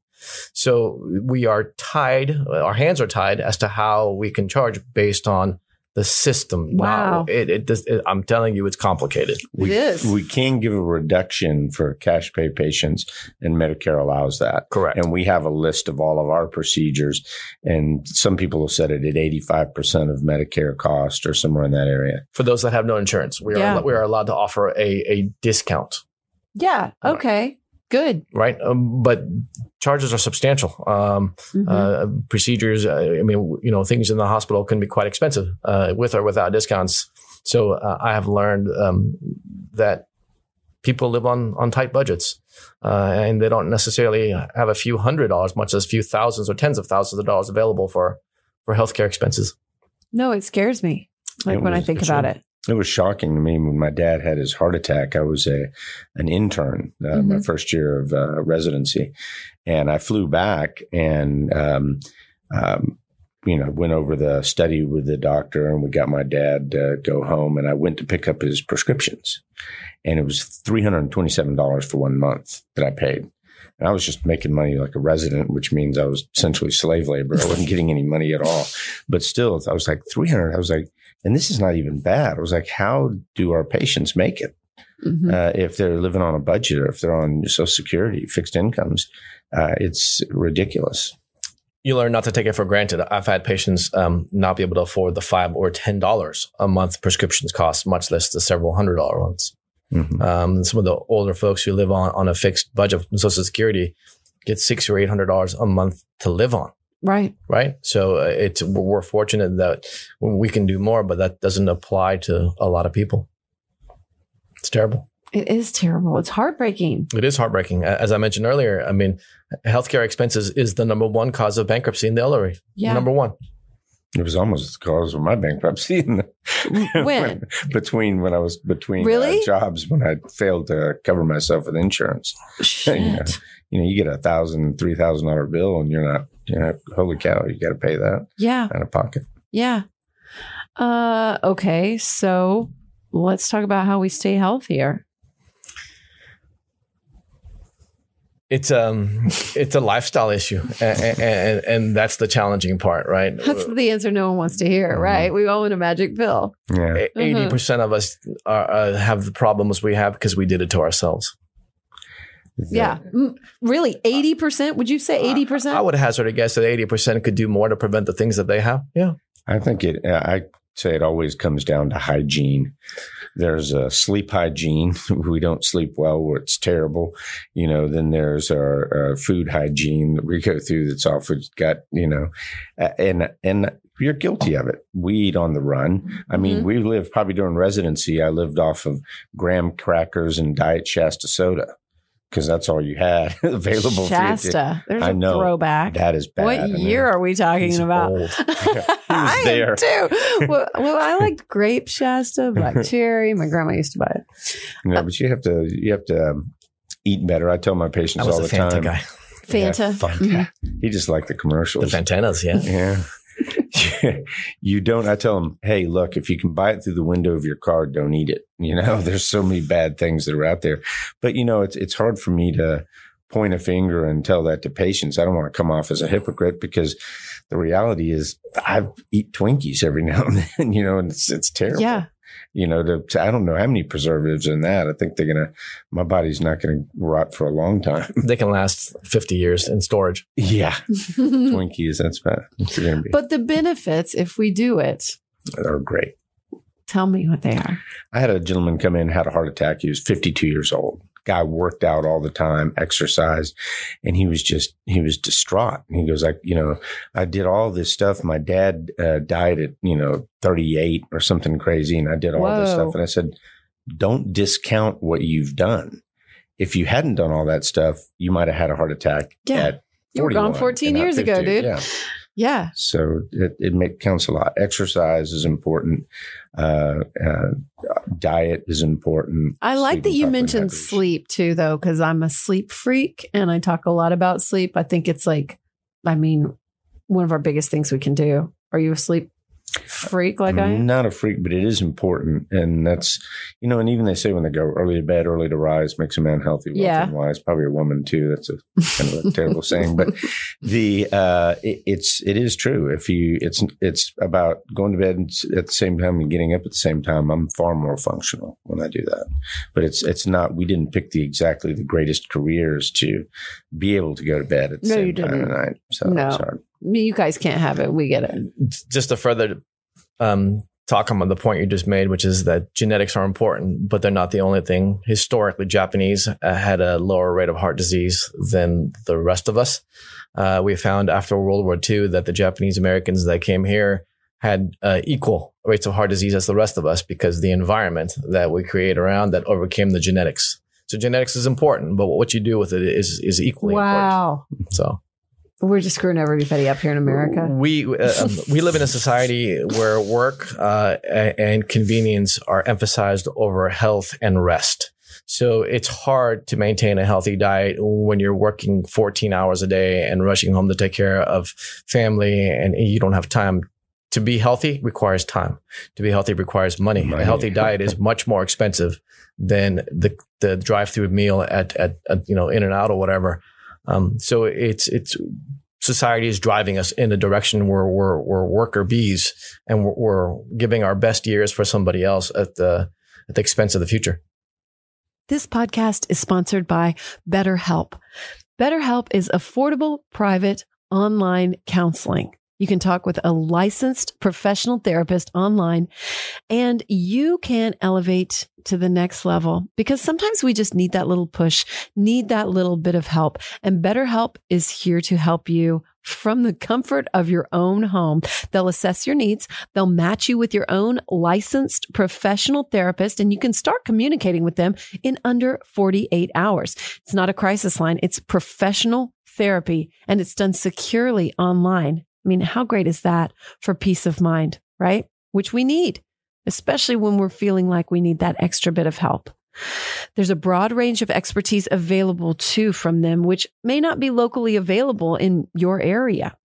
So we are tied, our hands are tied as to how we can charge based on the system. Wow. I'm telling you, it's complicated. We can give a reduction for cash pay patients, and Medicare allows that. Correct. And we have a list of all of our procedures. And some people have said it at 85% of Medicare cost or somewhere in that area. For those that have no insurance, we are allowed to offer a discount. Yeah. Okay. Right. Good. Right. But charges are substantial. Procedures, things in the hospital can be quite expensive with or without discounts. So I have learned that people live on tight budgets and they don't necessarily have a few $100s, much as a few thousands or tens of thousands of dollars available for healthcare expenses. No, it scares me when I think about it. It was shocking to me when my dad had his heart attack. I was an intern my first year of residency, and I flew back and went over the study with the doctor, and we got my dad to go home. And I went to pick up his prescriptions, and it was $327 for 1 month that I paid. And I was just making money like a resident, which means I was essentially slave labor. I wasn't getting any money at all, but still, I was like $300. I was like. And this is not even bad. I was like, how do our patients make it if they're living on a budget or if they're on Social Security, fixed incomes? It's ridiculous. You learn not to take it for granted. I've had patients not be able to afford the $5 or $10 a month prescriptions cost, much less the several $100 ones. Some of the older folks who live on a fixed budget from Social Security get $600 or $800 a month to live on. Right. So we're fortunate that we can do more, but that doesn't apply to a lot of people. It's terrible. It is terrible. It's heartbreaking. It is heartbreaking. As I mentioned earlier, healthcare expenses is the number one cause of bankruptcy in the Ellery. Yeah. Number one. It was almost the cause of my bankruptcy. Jobs when I failed to cover myself with insurance. Shit. You get $1,000-$3,000 bill and you're not, holy cow, you got to pay that. Yeah. Out of pocket. Yeah. Okay. So let's talk about how we stay healthier. It's a lifestyle issue, and that's the challenging part, right? That's the answer no one wants to hear, right? We all want a magic pill. Yeah. 80% of us have the problems we have because we did it to ourselves. Yeah. Really? 80%? Would you say 80%? I would hazard a guess that 80% could do more to prevent the things that they have. Yeah. I think I say it always comes down to hygiene. There's a sleep hygiene. We don't sleep well, where it's terrible. Then there's our food hygiene that we go through that's awful gut, and you're guilty of it. We eat on the run. We lived probably during residency. I lived off of graham crackers and Diet Shasta soda. Because that's all you had available. Shasta, there's a throwback. That is bad. What year are we talking about? Old. Yeah, I there. Am too. Well, I liked grape Shasta, black cherry. My grandma used to buy it. Yeah, but you have to eat better. I tell my patients all the time. I was a Fanta guy. Fanta. He just liked the commercials. The Fantanas, yeah. You don't, I tell them, hey, look, if you can buy it through the window of your car, don't eat it. You know, there's so many bad things that are out there, but you know, it's hard for me to point a finger and tell that to patients. I don't want to come off as a hypocrite because the reality is I eat Twinkies every now and then, you know, and it's terrible. Yeah. You know, I don't know how many preservatives in that. I think my body's not going to rot for a long time. They can last 50 years in storage. Yeah. Twinkies, that's bad. But the benefits, if we do it, are great. Tell me what they are. I had a gentleman come in, had a heart attack. He was 52 years old. Guy worked out all the time, exercised, and he was distraught. And he goes, I did all this stuff. My dad died at, 38 or something crazy. And I did all this stuff. And I said, don't discount what you've done. If you hadn't done all that stuff, you might have had a heart attack at 41. You were gone 14 years ago, dude. Yeah. Yeah. So it counts a lot. Exercise is important. Diet is important. I like that you mentioned sleep too, though, because I'm a sleep freak and I talk a lot about sleep. I think it's one of our biggest things we can do. Are you a sleep freak like I am? Not a freak, but it is important. And that's, and even they say when they go early to bed, early to rise makes a man healthy, wealthy, and wise. Probably a woman too. That's a kind of a terrible saying, but it is true. If it's about going to bed at the same time and getting up at the same time. I'm far more functional when I do that, but it's not, we didn't pick the greatest careers to be able to go to bed at the same time at night. So it's hard. You guys can't have it. We get it. Just to further talk on the point you just made, which is that genetics are important, but they're not the only thing. Historically, Japanese had a lower rate of heart disease than the rest of us. We found after World War II that the Japanese Americans that came here had equal rates of heart disease as the rest of us because the environment that we create around that overcame the genetics. So genetics is important, but what you do with it is equally important. So. We're just screwing everybody up here in America. We live in a society where work and convenience are emphasized over health and rest. So it's hard to maintain a healthy diet when you're working 14 hours a day and rushing home to take care of family and you don't have time. To be healthy requires time. To be healthy requires money. A healthy diet is much more expensive than the drive-through meal at In-N-Out or whatever. So it's society is driving us in a direction where we're worker bees and we're giving our best years for somebody else at the expense of the future. This podcast is sponsored by BetterHelp. BetterHelp is affordable, private, online counseling. You can talk with a licensed professional therapist online and you can elevate to the next level because sometimes we just need that little push, need that little bit of help. And BetterHelp is here to help you from the comfort of your own home. They'll assess your needs. They'll match you with your own licensed professional therapist, and you can start communicating with them in under 48 hours. It's not a crisis line. It's professional therapy and it's done securely online. I mean, how great is that for peace of mind, right? Which we need, especially when we're feeling like we need that extra bit of help. There's a broad range of expertise available too from them, which may not be locally available in your area.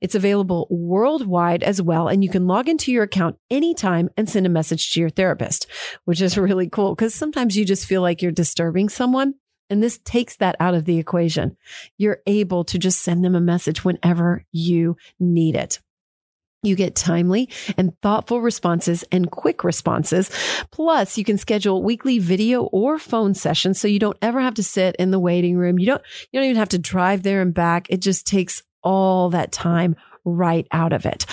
It's available worldwide as well. And you can log into your account anytime and send a message to your therapist, which is really cool because sometimes you just feel like you're disturbing someone. And this takes that out of the equation. You're able to just send them a message whenever you need it. You get timely and thoughtful responses and quick responses. Plus, you can schedule weekly video or phone sessions so you don't ever have to sit in the waiting room. You don't even have to drive there and back. It just takes all that time right out of it.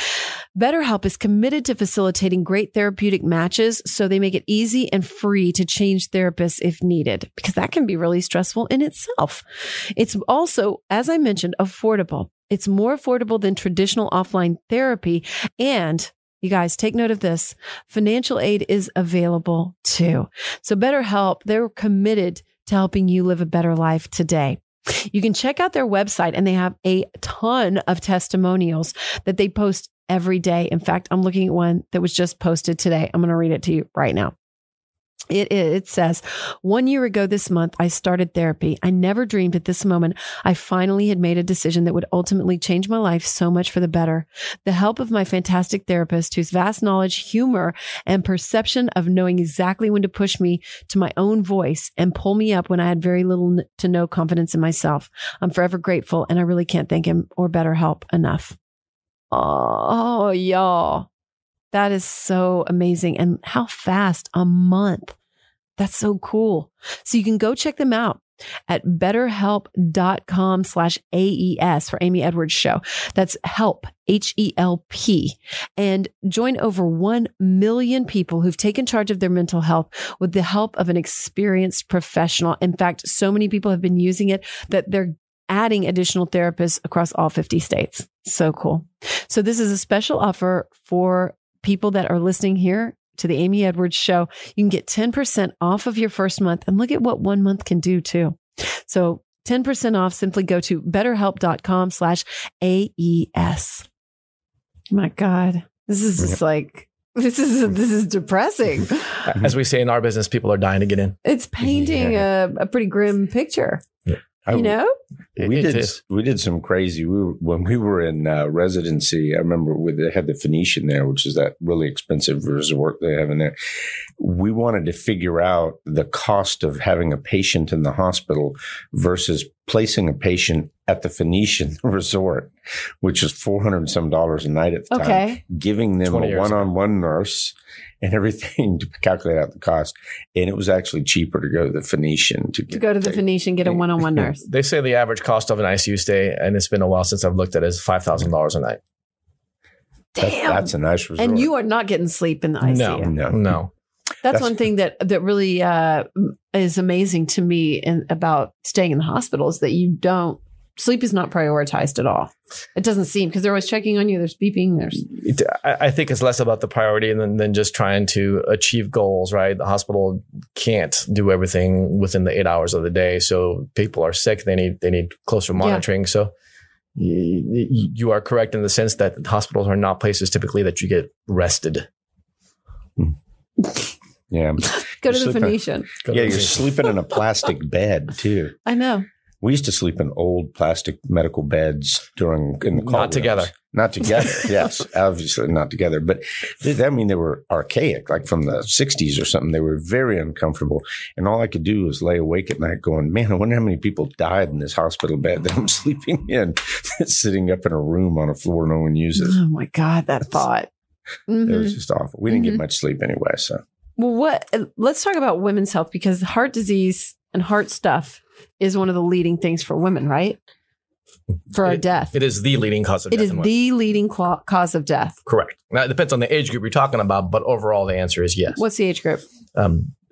BetterHelp is committed to facilitating great therapeutic matches, so they make it easy and free to change therapists if needed, because that can be really stressful in itself. It's also, as I mentioned, affordable. It's more affordable than traditional offline therapy. And you guys, take note of this, financial aid is available too. So BetterHelp, they're committed to helping you live a better life today. You can check out their website and they have a ton of testimonials that they post every day. In fact, I'm looking at one that was just posted today. I'm going to read it to you right now. It says, 1 year ago this month, I started therapy. I never dreamed at this moment I finally had made a decision that would ultimately change my life so much for the better. The help of my fantastic therapist, whose vast knowledge, humor, and perception of knowing exactly when to push me to my own voice and pull me up when I had very little to no confidence in myself. I'm forever grateful, and I really can't thank him or BetterHelp enough. Oh, y'all. That is so amazing. And how fast, a month. That's so cool. So you can go check them out at betterhelp.com/AES for Amy Edwards Show. That's help, HELP. And join over 1 million people who've taken charge of their mental health with the help of an experienced professional. In fact, so many people have been using it that they're adding additional therapists across all 50 states. So cool. So this is a special offer for people that are listening here to the Amy Edwards Show. You can get 10% off of your first month, and look at what 1 month can do too. So 10% off, simply go to betterhelp.com/AES. My God, this is just like, this is depressing. As we say in our business, people are dying to get in. It's painting a pretty grim picture. Yeah. We did some crazy. When we were in residency, I remember they had the Phoenician there, which is that really expensive resort they have in there. We wanted to figure out the cost of having a patient in the hospital versus placing a patient at the Phoenician resort, which is $400 and some a night at the time, giving them a one-on-one nurse and everything to calculate out the cost. And it was actually cheaper to go to the Phoenician. Get a one-on-one nurse. They say the average cost of an ICU stay, and it's been a while since I've looked at it, is $5,000 a night. Damn. That's a nice resort. And you are not getting sleep in the ICU. No. That's one thing that really is amazing to me about staying in the hospital is that sleep is not prioritized at all. It doesn't seem, because they're always checking on you. There's beeping. I think it's less about the priority than just trying to achieve goals, right? The hospital can't do everything within the 8 hours of the day. So people are sick. They need closer monitoring. Yeah. So you are correct in the sense that hospitals are not places typically that you get rested. Yeah. Go to the Phoenician. You're sleeping in a plastic bed too. I know. We used to sleep in old plastic medical beds in the cold. Not together. Yes, obviously not together. But they were archaic, like from the 60s or something. They were very uncomfortable. And all I could do was lay awake at night going, man, I wonder how many people died in this hospital bed that I'm sleeping in, sitting up in a room on a floor no one uses. Oh, my God, that thought. Mm-hmm. It was just awful. We didn't get much sleep anyway. So, let's talk about women's health, because heart disease and heart stuff is one of the leading things for women, right? For our death. It is the leading cause of death. Cause of death. Correct. Now, it depends on the age group you're talking about, but overall, the answer is yes. What's the age group?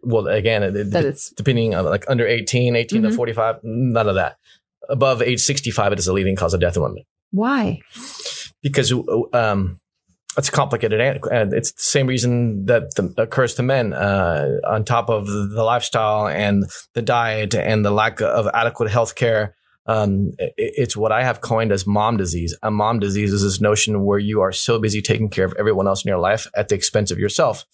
Well, again, depending on like under 18 to 45, none of that. Above age 65, it is the leading cause of death in women. Why? Because it's complicated, and it's the same reason that occurs to men. On top of the lifestyle and the diet and the lack of adequate health care, it's what I have coined as mom disease. A mom disease is this notion where you are so busy taking care of everyone else in your life at the expense of yourself.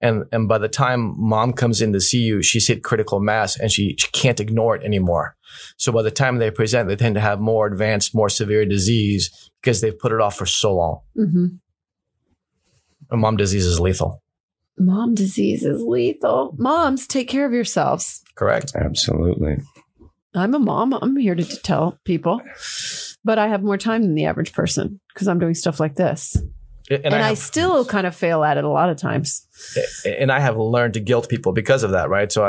And by the time mom comes in to see you, she's hit critical mass, and she can't ignore it anymore. So by the time they present, they tend to have more advanced, more severe disease because they've put it off for so long. Mm-hmm. Mom disease is lethal. Moms, take care of yourselves. Correct. Absolutely. I'm a mom. I'm here to tell people, but I have more time than the average person because I'm doing stuff like this. And I still kind of fail at it a lot of times. And I have learned to guilt people because of that, right? So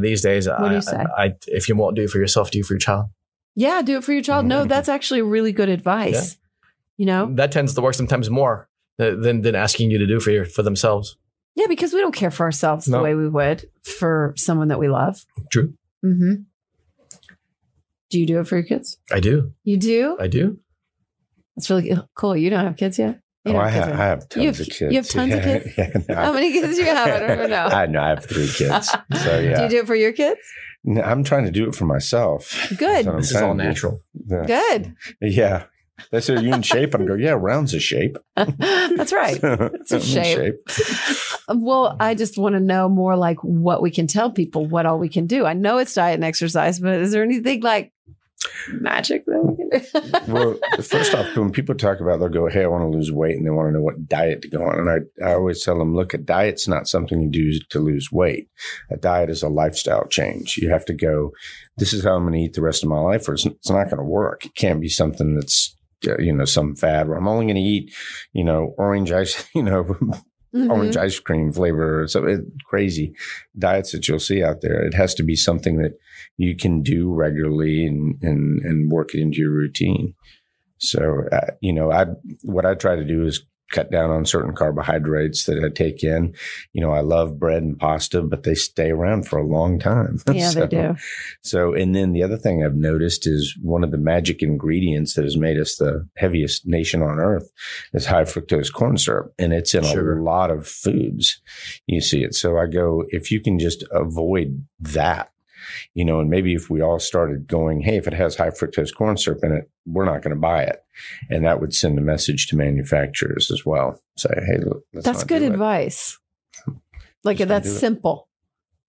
these days, what do you say? If you won't do it for yourself, do it for your child. Yeah, do it for your child. Mm-hmm. No, that's actually really good advice. Yeah. You know? That tends to work sometimes more than asking you to do for themselves. Yeah, because we don't care for ourselves the way we would for someone that we love. True. Mm-hmm. Do you do it for your kids? I do. You do? I do. That's really cool. You don't have kids yet? I have tons of kids. You have tons of kids? How many kids do you have? I don't even know. I have 3 kids. So yeah. Do you do it for your kids? No, I'm trying to do it for myself. Good. This is all natural. Good. Yeah. They say, are you in shape? And I go, yeah, round's a shape. That's right. It's a shape. Well, I just want to know more like what we can tell people, what all we can do. I know it's diet and exercise, but is there anything like magic that we can do? Well, first off, when people talk about, they'll go, hey, I want to lose weight, and they want to know what diet to go on. And I always tell them, look, a diet's not something you do to lose weight. A diet is a lifestyle change. You have to go, this is how I'm going to eat the rest of my life, or it's not going to work. It can't be something that's, you know, some fad where I'm only going to eat, you know, orange ice, you know, orange ice cream flavor or something crazy diets that you'll see out there. It has to be something that you can do regularly and work it into your routine. So, you know, what I try to do is cut down on certain carbohydrates that I take in. You know, I love bread and pasta, but they stay around for a long time. Yeah, so, they do. So, and then the other thing I've noticed is one of the magic ingredients that has made us the heaviest nation on earth is high fructose corn syrup. And it's in a lot of foods. You see it. So I go, if you can just avoid that, you know, and maybe if we all started going, hey, if it has high fructose corn syrup in it, we're not going to buy it. And that would send a message to manufacturers as well. Say, hey, that's good advice. Like that's simple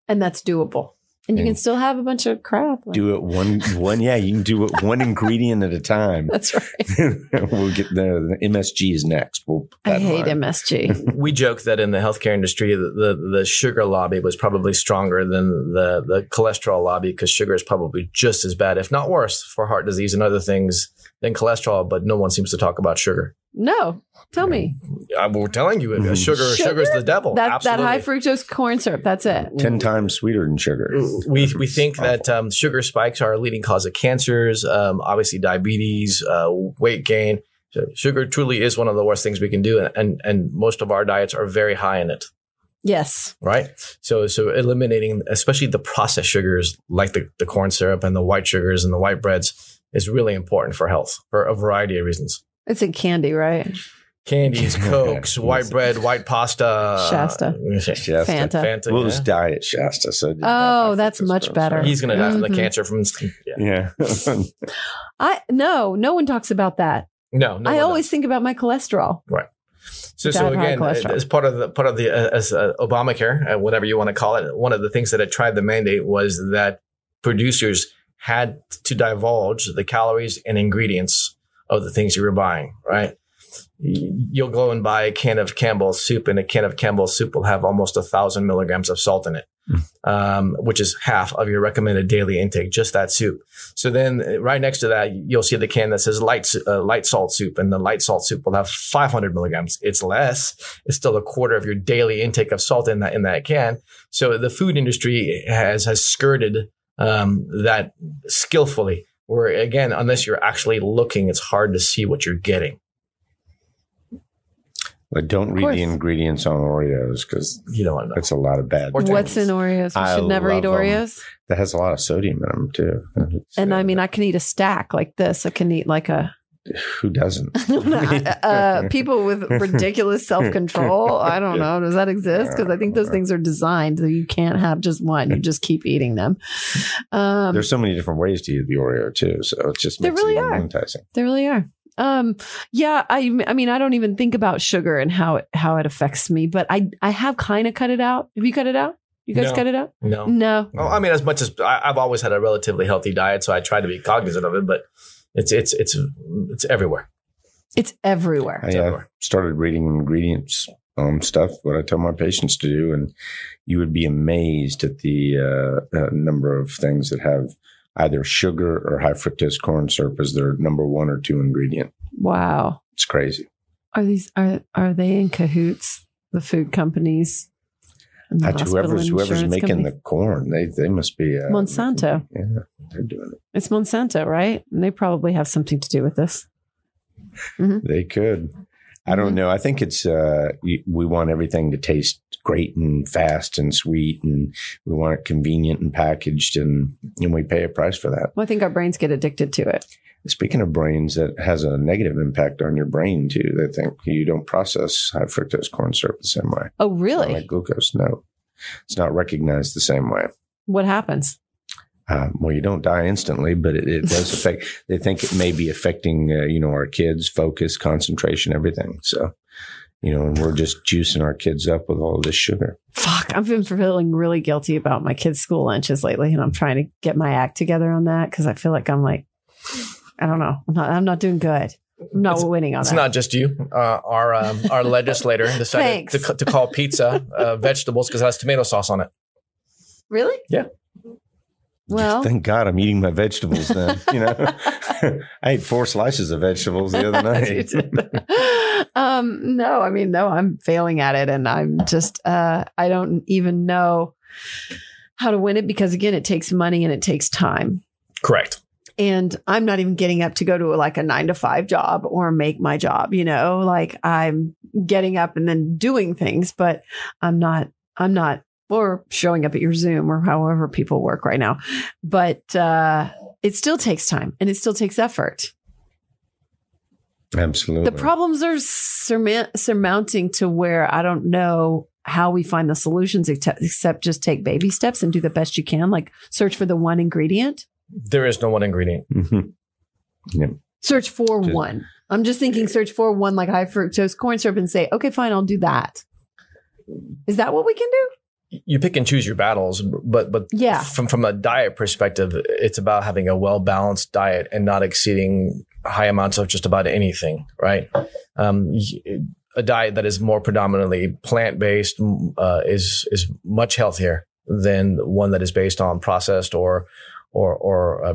and that's doable. And you can still have a bunch of crap. Like. Do it one. Yeah, you can do it one ingredient at a time. That's right. We'll get there. The MSG is next. I hate MSG. We joke that in the healthcare industry, the sugar lobby was probably stronger than the cholesterol lobby, because sugar is probably just as bad, if not worse, for heart disease and other things than cholesterol. But no one seems to talk about sugar. No. Tell me. We're telling you, sugar is the devil. That high fructose corn syrup, that's it. 10 times sweeter than sugar. We think that sugar spikes are a leading cause of cancers, obviously diabetes, weight gain. So sugar truly is one of the worst things we can do. And most of our diets are very high in it. Yes. Right. So eliminating, especially the processed sugars like the corn syrup and the white sugars and the white breads, is really important for health for a variety of reasons. It's in candy, right? Candies, Cokes, white bread, white pasta. Shasta. Fanta. Well, it was diet Shasta. So that's much better. He's going to die from the cancer from this. Yeah. No one talks about that. No I always think about my cholesterol. Right. So again, as part of the Obamacare, whatever you want to call it, one of the things that it tried to mandate was that producers had to divulge the calories and ingredients of the things you were buying, right? You'll go and buy a can of Campbell's soup, and a can of Campbell's soup will have almost 1,000 milligrams of salt in it, which is half of your recommended daily intake, just that soup. So then right next to that, you'll see the can that says light salt soup, and the light salt soup will have 500 milligrams. It's less. It's still a quarter of your daily intake of salt in that can. So the food industry has skirted that skillfully, where, again, unless you're actually looking, it's hard to see what you're getting. But don't read the ingredients on Oreos, because you don't know. It's a lot of bad things. What's in Oreos? We should never eat Oreos. Them. That has a lot of sodium in them, too. And I mean, I can eat a stack like this. I can eat like a... Who doesn't? People with ridiculous self-control. I don't know. Does that exist? Because I think those things are designed that you can't have just one. You just keep eating them. There's so many different ways to eat the Oreo too. So it just makes it more enticing. They really are. Yeah. I mean, I don't even think about sugar and how it affects me, but I have kind of cut it out. Have you cut it out? You guys cut it out? No. Well, I mean, as much as I've always had a relatively healthy diet, so I try to be cognizant of it, but it's everywhere. I started reading ingredients stuff, what I tell my patients to do, and you would be amazed at the number of things that have either sugar or high fructose corn syrup as their number one or two ingredient. Wow, it's crazy. Are they in cahoots? The food companies. Whoever's making the corn, they must be Monsanto. Yeah, they're doing it. It's Monsanto, right? And they probably have something to do with this. Mm-hmm. They could. I don't know. I think it's we want everything to taste great and fast and sweet, and we want it convenient and packaged, and we pay a price for that. Well, I think our brains get addicted to it. Speaking of brains, that has a negative impact on your brain, too. They think you don't process high fructose corn syrup the same way. Oh, really? Like glucose, no. It's not recognized the same way. What happens? Well, you don't die instantly, but it does affect. They think it may be affecting, our kids' focus, concentration, everything. So, and we're just juicing our kids up with all of this sugar. Fuck, I've been feeling really guilty about my kids' school lunches lately, and I'm trying to get my act together on that because I feel like I'm like, I don't know, I'm not doing good. It's not just you. Our legislator decided to call pizza vegetables because it has tomato sauce on it. Really? Yeah. Well, thank God I'm eating my vegetables then. I ate 4 slices of vegetables the other night. No, I'm failing at it. And I'm just, I don't even know how to win it because, again, it takes money and it takes time. Correct. And I'm not even getting up to go to a 9-to-5 job or make my job, I'm getting up and then doing things, but I'm not. Or showing up at your Zoom or however people work right now. But it still takes time and it still takes effort. Absolutely. The problems are surmounting to where I don't know how we find the solutions except just take baby steps and do the best you can, like search for the one ingredient. There is no one ingredient. Mm-hmm. Yep. Search for one. I'm just thinking search for one like high fructose corn syrup and say, okay, fine, I'll do that. Is that what we can do? You pick and choose your battles, but yeah. From a diet perspective, it's about having a well-balanced diet and not exceeding high amounts of just about anything, right? A diet that is more predominantly plant-based is much healthier than one that is based on processed or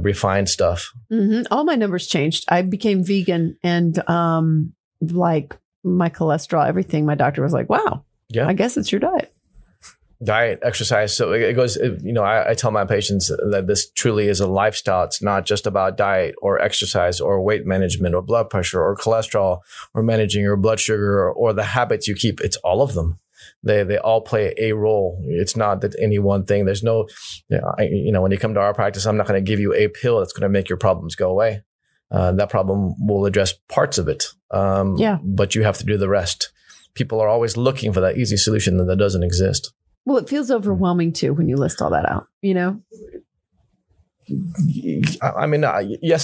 refined stuff. Mm-hmm. All my numbers changed. I became vegan and my cholesterol, everything, my doctor was like, wow, yeah. I guess it's your diet. Diet, exercise. So it goes, I tell my patients that this truly is a lifestyle. It's not just about diet or exercise or weight management or blood pressure or cholesterol or managing your blood sugar or the habits you keep. It's all of them. They all play a role. It's not that any one thing. There's no, when you come to our practice, I'm not going to give you a pill that's going to make your problems go away. That problem will address parts of it. But you have to do the rest. People are always looking for that easy solution that doesn't exist. Well, it feels overwhelming, too, when you list all that out, yes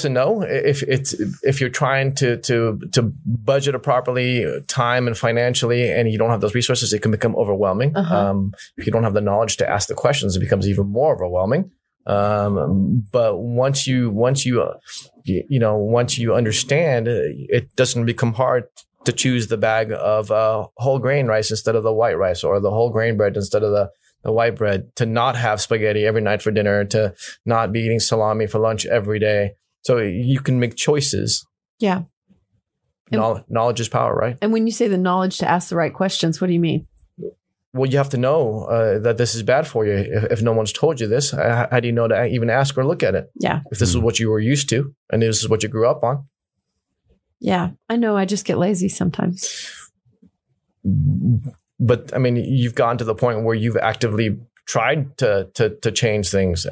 and no. If you're trying to budget it properly, time and financially, and you don't have those resources, it can become overwhelming. Uh-huh. If you don't have the knowledge to ask the questions, it becomes even more overwhelming. But once you understand, it doesn't become hard to choose the bag of whole grain rice instead of the white rice, or the whole grain bread instead of the white bread, to not have spaghetti every night for dinner, to not be eating salami for lunch every day. So you can make choices. Yeah. Knowledge is power, right? And when you say the knowledge to ask the right questions, what do you mean? Well, you have to know that this is bad for you. If no one's told you this, how do you know to even ask or look at it? Yeah. If this is what you were used to and this is what you grew up on. Yeah, I know. I just get lazy sometimes. But you've gotten to the point where you've actively tried to change things.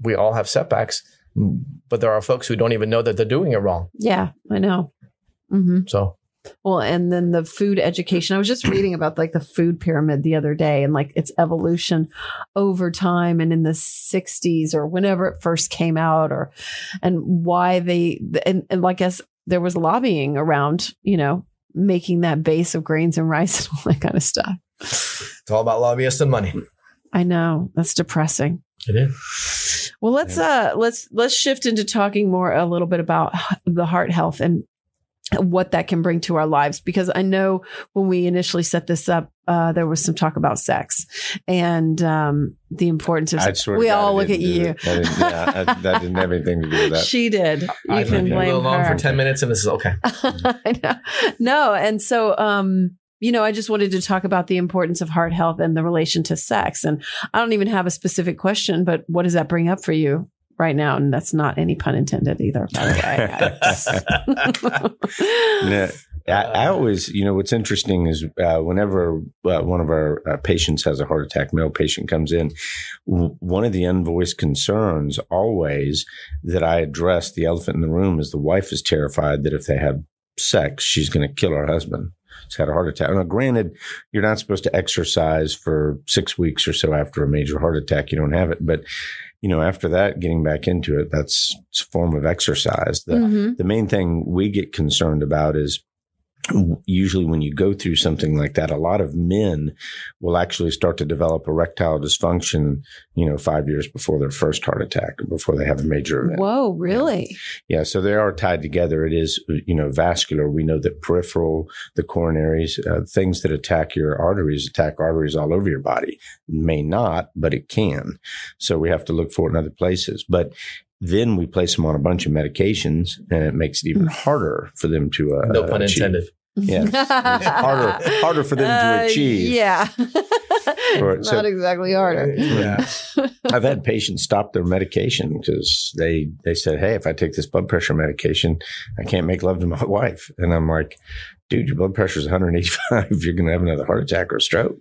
We all have setbacks, but there are folks who don't even know that they're doing it wrong. Yeah, I know. Mm-hmm. So. Well, and then the food education. I was just reading about the food pyramid the other day and its evolution over time and in the 60s or whenever it first came out and why they and I guess there was lobbying around, making that base of grains and rice and all that kind of stuff. It's all about lobbyists and money. I know. That's depressing. It is. Well, let's shift into talking more a little bit about the heart health and what that can bring to our lives, because I know when we initially set this up, there was some talk about sex and the importance of sex. We all look at you. That didn't have anything to do with that. She did. I can blame her. We'll alone for 10 minutes and this is okay. I know. No. And so, I just wanted to talk about the importance of heart health and the relation to sex. And I don't even have a specific question, but what does that bring up for you right now? And that's not any pun intended either. I always, what's interesting is whenever one of our patients has a heart attack, male patient comes in, one of the unvoiced concerns always that I address, the elephant in the room, is the wife is terrified that if they have sex, she's going to kill her husband. has had a heart attack. Now, granted, you're not supposed to exercise for 6 weeks or so after a major heart attack. You don't have it. But, you know, after that, getting back into it, that's a form of exercise. The main thing we get concerned about is usually when you go through something like that, a lot of men will actually start to develop erectile dysfunction, you know, 5 years before their first heart attack, before they have a major event. Whoa, really? Yeah. So they are tied together. It is, you know, vascular. We know that peripheral, the coronaries, things that attack arteries all over your body. May not, but it can. So we have to look for it in other places. But then we place them on a bunch of medications, and it makes it even harder for them to no pun intended. Yeah, harder for them to achieve. Yeah, it's not exactly harder. Yeah, I've had patients stop their medication because they said, "Hey, if I take this blood pressure medication, I can't make love to my wife." And I'm like, "Dude, your blood pressure is 185. You're going to have another heart attack or stroke."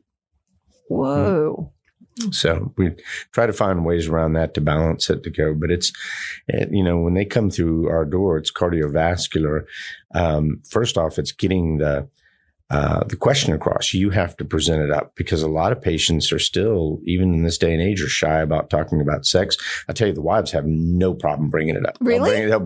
Whoa. So we try to find ways around that to balance it to go. But it's, you know, when they come through our door, it's cardiovascular. First off, it's getting the question across. You have to present it up because a lot of patients are still, even in this day and age, are shy about talking about sex. I tell you, the wives have no problem bringing it up. Really? They'll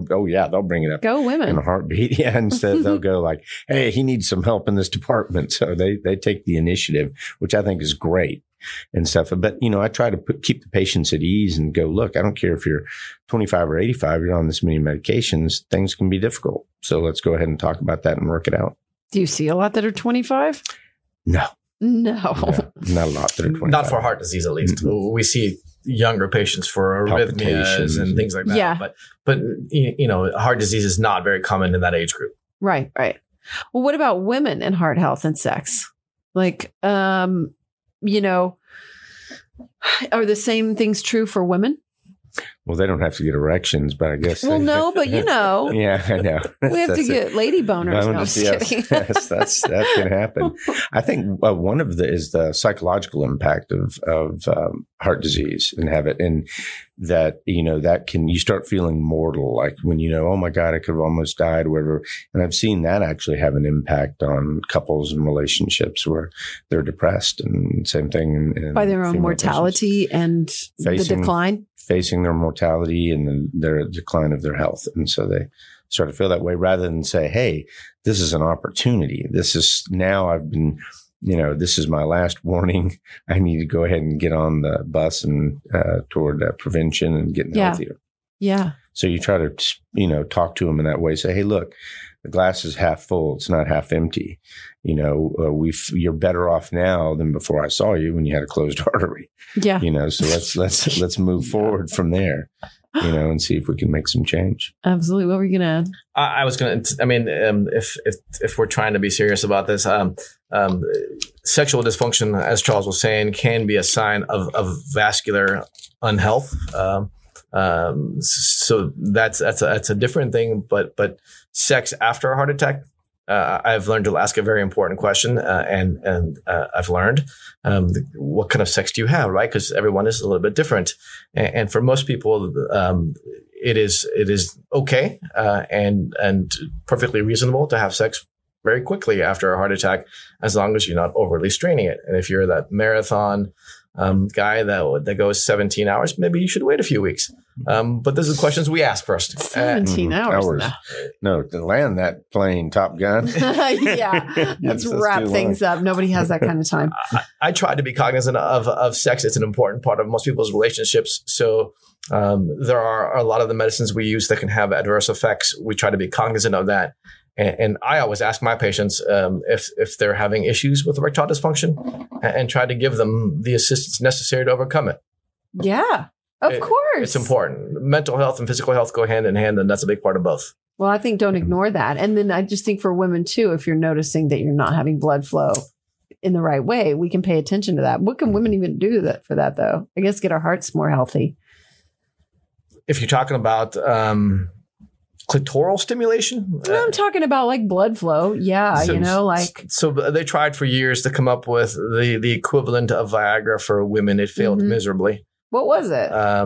bring it up. Go women. In a heartbeat. Yeah. Instead, they'll go like, hey, he needs some help in this department. So they take the initiative, which I think is great. And stuff. But, you know, I try to keep the patients at ease and go, look, I don't care if you're 25 or 85, you're on this many medications, things can be difficult. So let's go ahead and talk about that and work it out. Do you see a lot that are 25? No, not a lot that are 25. Not for heart disease, at least. Mm-hmm. We see younger patients for arrhythmias and things like that. Yeah. But, you know, heart disease is not very common in that age group. Right, right. Well, what about women and heart health and sex? Like, you know, are the same things true for women? Well, they don't have to get erections, but I guess. Well, no, but you know. Yeah, I know. We have to get lady boners. No, I'm just kidding. Yes, that can happen. I think one of the is the psychological impact of heart disease and have it. And that, you know, that can, you start feeling mortal, like when, you know, oh my God, I could have almost died, whatever. And I've seen that actually have an impact on couples and relationships where they're depressed and same thing. By their own mortality persons. And the decline. Facing their mortality and their decline of their health. And so they sort of feel that way rather than say, hey, this is an opportunity. This is now I've been, you know, this is my last warning. I need to go ahead and get on the bus and toward prevention and getting healthier. Yeah. So you try to, you know, talk to them in that way. Say, hey, look, the glass is half full. It's not half empty. You know, you're better off now than before I saw you when you had a closed artery. Yeah. You know, so let's move forward from there, you know, and see if we can make some change. Absolutely. What were you going to add? If we're trying to be serious about this, sexual dysfunction, as Charles was saying, can be a sign of vascular unhealth. So that's a different thing, but sex after a heart attack, I've learned to ask a very important question. And I've learned, what kind of sex do you have? Right. Cause everyone is a little bit different. And for most people, it is okay. And perfectly reasonable to have sex very quickly after a heart attack, as long as you're not overly straining it. And if you're that marathon, guy that goes 17 hours, maybe you should wait a few weeks. But those are the questions we ask first. 17 hours. No, to land that plane, Top Gun. Yeah, let's wrap things up. Nobody has that kind of time. I try to be cognizant of sex. It's an important part of most people's relationships. So there are a lot of the medicines we use that can have adverse effects. We try to be cognizant of that. And I always ask my patients if they're having issues with erectile dysfunction and try to give them the assistance necessary to overcome it. Yeah, of course. It's important. Mental health and physical health go hand in hand, and that's a big part of both. Well, I think don't ignore that. And then I just think for women, too, if you're noticing that you're not having blood flow in the right way, we can pay attention to that. What can women even do for that, though? I guess get our hearts more healthy. If you're talking about... clitoral stimulation? I'm talking about like blood flow. Yeah, so, you know, like. So they tried for years to come up with the equivalent of Viagra for women. It failed miserably. What was it? I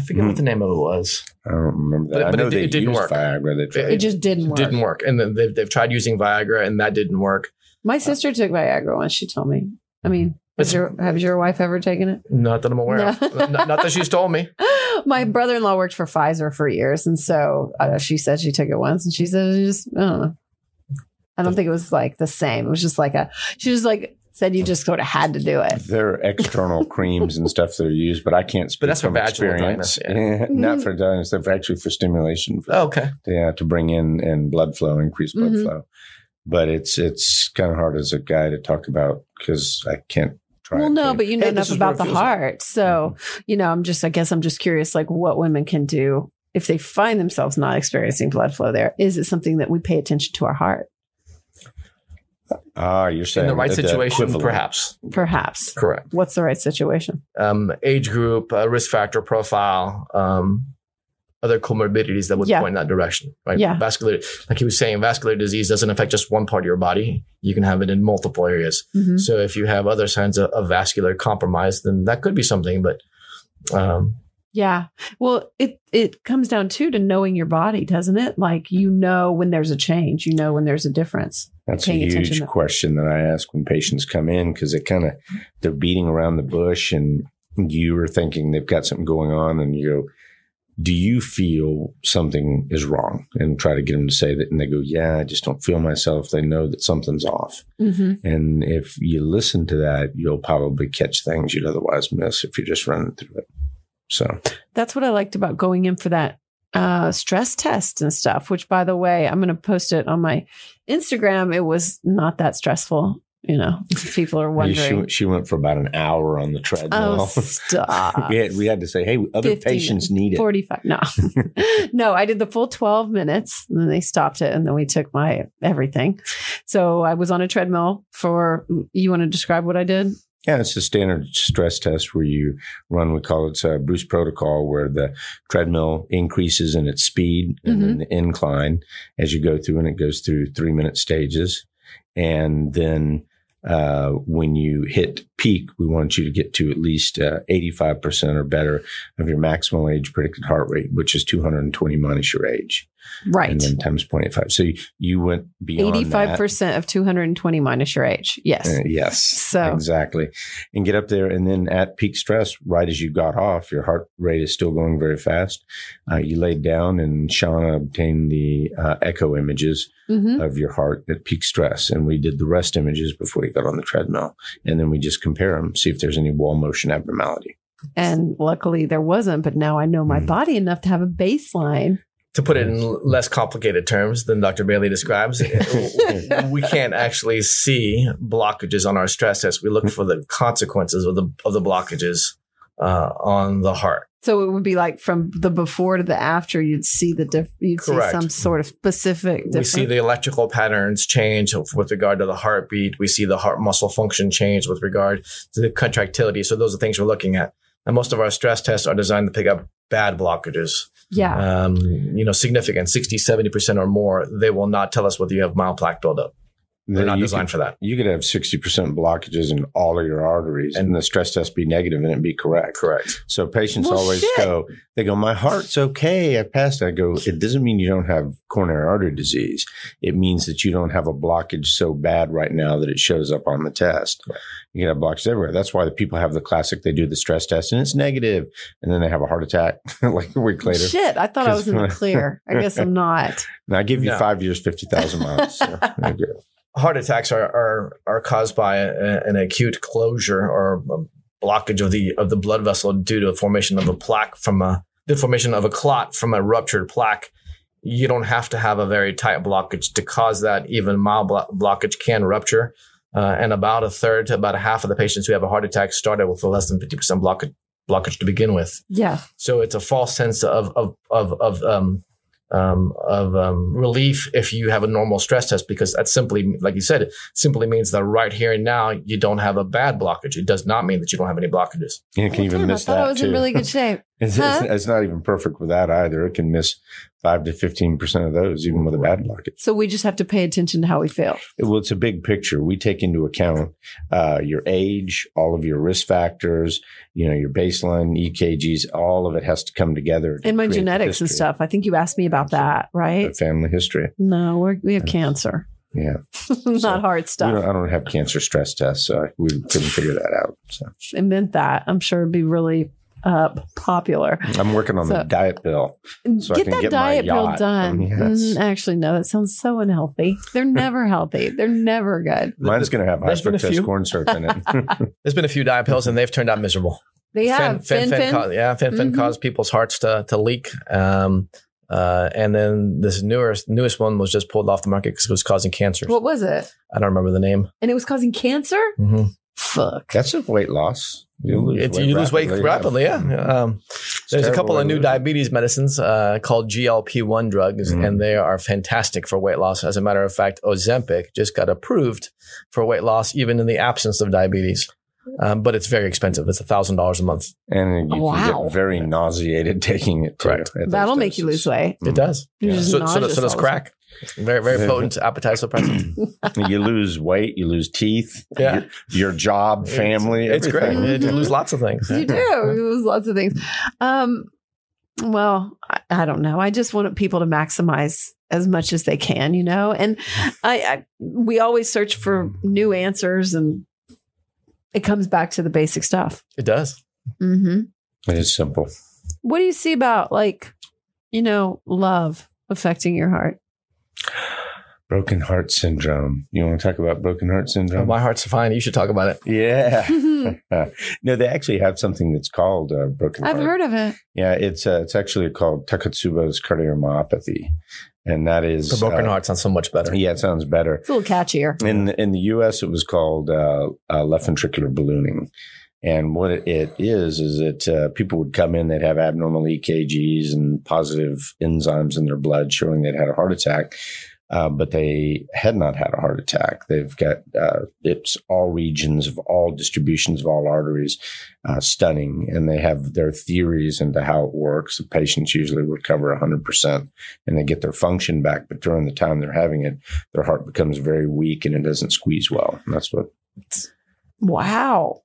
forget what the name of it was. I don't remember that. But it didn't work. Viagra, it just didn't work. And then they've tried using Viagra and that didn't work. My sister took Viagra once, she told me. I mean, has your wife ever taken it? Not that I'm aware of. Not that she's told me. My brother-in-law worked for Pfizer for years. And so she said she took it once and she said, I don't know. I don't think it was like the same. It was just like she said you just sort of had to do it. There are external creams and stuff that are used, but I can't speak from experience. But that's for vaginal dryness. Yeah. Not for dryness. They're actually for stimulation. Okay. Yeah, to bring in and blood flow, increase blood flow. But it's kind of hard as a guy to talk about because I can't try. Well, no, but you know enough about the heart. So, you know, I guess I'm just curious, like what women can do if they find themselves not experiencing blood flow there. Is it something that we pay attention to our heart? You're saying in the right situation, perhaps. Correct. What's the right situation? Age group, risk factor profile, other comorbidities that would point in that direction, right? Yeah. Vascular, like he was saying, vascular disease doesn't affect just one part of your body. You can have it in multiple areas. Mm-hmm. So if you have other signs of vascular compromise, then that could be something, but, yeah. Well, it comes down too to knowing your body, doesn't it? Like, you know, when there's a change, you know, when there's a difference. That's a huge question that I ask when patients come in, because they're beating around the bush and you are thinking they've got something going on and you go, do you feel something is wrong? And try to get them to say that. And they go, yeah, I just don't feel myself. They know that something's off. Mm-hmm. And if you listen to that, you'll probably catch things you'd otherwise miss if you're just running through it. So that's what I liked about going in for that stress test and stuff, which, by the way, I'm going to post it on my Instagram. It was not that stressful. You know, people are wondering. She went for about an hour on the treadmill. Oh, stop. we had to say, hey, other 50, patients need 45. No, no, I did the full 12 minutes and then they stopped it. And then we took my everything. So I was on a treadmill for, you want to describe what I did? Yeah, it's a standard stress test where you run, we call it Bruce protocol, where the treadmill increases in its speed and then the incline as you go through, and it goes through 3-minute stages. And then when you hit peak, we want you to get to at least 85% or better of your maximal age predicted heart rate, which is 220 minus your age. Right. And then times 0.85. So you went beyond 85% that. Of 220 minus your age. Yes. Yes. So exactly. And get up there. And then at peak stress, right as you got off, your heart rate is still going very fast. You laid down and Shauna obtained the echo images of your heart at peak stress. And we did the rest images before you got on the treadmill. And then we just compare them, see if there's any wall motion abnormality. And luckily there wasn't. But now I know my body enough to have a baseline. To put it in less complicated terms than Dr. Bailey describes, we can't actually see blockages on our stress test. We look for the consequences of the blockages on the heart. So it would be like from the before to the after, you'd see the Correct. See some sort of specific difference. We see the electrical patterns change with regard to the heartbeat. We see the heart muscle function change with regard to the contractility. So those are things we're looking at. And most of our stress tests are designed to pick up bad blockages. Yeah. You know, significant 60, 70% or more. They will not tell us whether you have mild plaque buildup. They're not designed for that. You could have 60% blockages in all of your arteries and the stress test be negative and it be correct. Correct. So patients always go, my heart's okay. I passed it. I go, it doesn't mean you don't have coronary artery disease. It means that you don't have a blockage so bad right now that it shows up on the test. Right. You can have blockages everywhere. That's why the people have the classic, they do the stress test and it's negative. And then they have a heart attack like a week later. Shit, I thought I was in the clear. I guess I'm not. And I give you 5 years, 50,000 miles. So I get it. Heart attacks are caused by an acute closure or a blockage of the blood vessel due to a formation of a plaque from the formation of a clot from a ruptured plaque. You don't have to have a very tight blockage to cause that. Even mild blockage can rupture, and about a third to about a half of the patients who have a heart attack started with a less than 50% blockage to begin with. Yeah. So it's a false sense of relief if you have a normal stress test, because that simply, like you said, it simply means that right here and now you don't have a bad blockage. It does not mean that you don't have any blockages. You can even miss that too. I thought I was in really good shape. It's not even perfect with that either. It can miss 5 to 15% of those, even with a bad blockage. So we just have to pay attention to how we feel. Well, it's a big picture. We take into account your age, all of your risk factors, you know, your baseline, EKGs, all of it has to come together. And my genetics and stuff. I think you asked me about that, right? The family history. No, we have cancer. Yeah. Not so hard stuff. I don't have cancer stress tests, so we couldn't figure that out. So. Invent that. I'm sure it'd be really popular. I'm working on the diet pill. So get that diet pill done. Yes. Actually, no, that sounds so unhealthy. They're never healthy. They're never good. Mine's going to have high fructose corn syrup in it. There's been a few diet pills and they've turned out miserable. They have. Fen caused people's hearts to leak. And then this newest one was just pulled off the market because it was causing cancer. What was it? I don't remember the name. And it was causing cancer? Mm-hmm. Fuck. That's a weight loss. You lose weight rapidly. Yeah. There's a couple of new diabetes medicines called GLP-1 drugs, mm-hmm. and they are fantastic for weight loss. As a matter of fact, Ozempic just got approved for weight loss, even in the absence of diabetes. But it's very expensive. It's $1,000 a month. And you can get very nauseated taking it. Correct. That'll make you lose weight. It does. Yeah. So does crack. Very, very potent appetite suppressant. You lose weight, you lose teeth, your job, family, everything. It's great. You lose lots of things. You do. You lose lots of things. Well, I don't know. I just want people to maximize as much as they can, you know? And we always search for new answers, and it comes back to the basic stuff. It does. Mm-hmm. It is simple. What do you see about, love affecting your heart? Broken heart syndrome. You want to talk about broken heart syndrome? Oh, my heart's fine. You should talk about it. Yeah. No, they actually have something that's called broken heart. I've heard of it. Yeah. It's actually called Takotsubo's cardiomyopathy. And that is... The broken heart sounds so much better. Yeah, it sounds better. It's a little catchier. In the U.S., it was called left ventricular ballooning. And what it is that people would come in, they'd have abnormal EKGs and positive enzymes in their blood showing they'd had a heart attack. But they had not had a heart attack. They've got it's all regions of all distributions of all arteries, stunning. And they have their theories into how it works. The patients usually recover 100% and they get their function back. But during the time they're having it, their heart becomes very weak and it doesn't squeeze well. And that's what. Wow.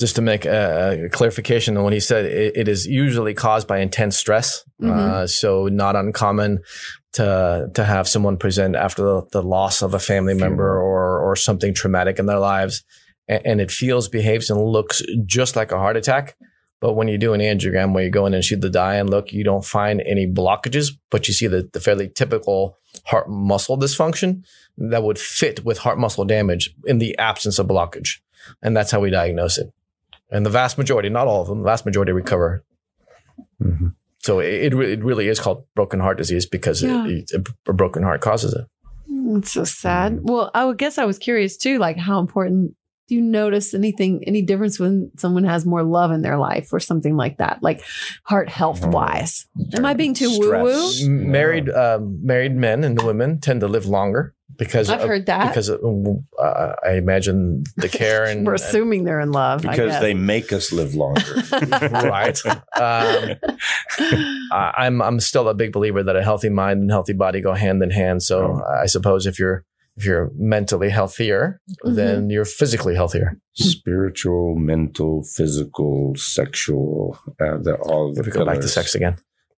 Just to make a clarification on what he said, it is usually caused by intense stress. Mm-hmm. So not uncommon to have someone present after the loss of a family member or something traumatic in their lives. And it feels, behaves, and looks just like a heart attack. But when you do an angiogram where you go in and shoot the dye and look, you don't find any blockages, but you see the fairly typical heart muscle dysfunction that would fit with heart muscle damage in the absence of blockage. And that's how we diagnose it. And the vast majority, not all of them, the vast majority recover. Mm-hmm. So it really is called broken heart disease because a broken heart causes it. It's so sad. Well, I would guess I was curious too, how important, do you notice any difference when someone has more love in their life or something like that? Like heart health wise. Am I being too woo-woo? Married men and women tend to live longer. Because I've heard that. Because I imagine the care and we're assuming they're in love. Because they make us live longer, right? I'm still a big believer that a healthy mind and healthy body go hand in hand. So I suppose if you're mentally healthier, then you're physically healthier. Spiritual, mental, physical, sexual, all of the. If we go back to sex again.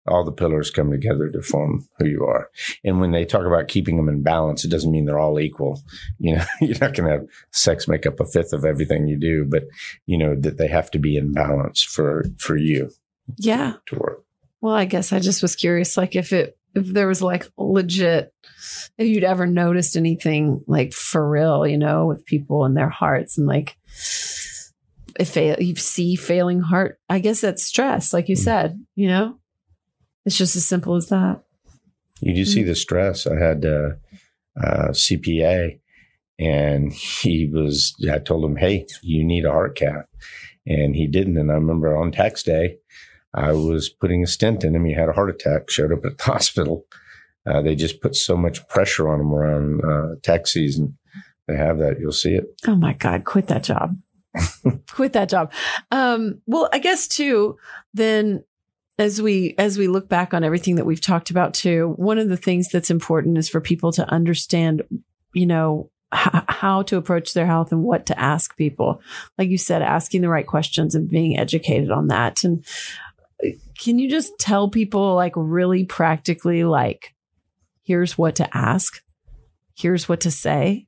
All the pillars come together to form who you are. And when they talk about keeping them in balance, it doesn't mean they're all equal. You know, you're not going to have sex make up a fifth of everything you do, but you know that they have to be in balance for you. Yeah. To work. Well, I guess I just was curious, if there was legit, if you'd ever noticed anything for real, with people and their hearts and you see failing heart, I guess that's stress. Like you said, It's just as simple as that. You do see the stress. I had a CPA and I told him, hey, you need a heart cath. And he didn't. And I remember on tax day, I was putting a stent in him. He had a heart attack, showed up at the hospital. They just put so much pressure on him around tax season. They have that. You'll see it. Oh, my God. Quit that job. Quit that job. Well, I guess, too, then. As we look back on everything that we've talked about too, one of the things that's important is for people to understand, how to approach their health and what to ask people. Like you said, asking the right questions and being educated on that. And can you just tell people really practically, here's what to ask? here's what to say?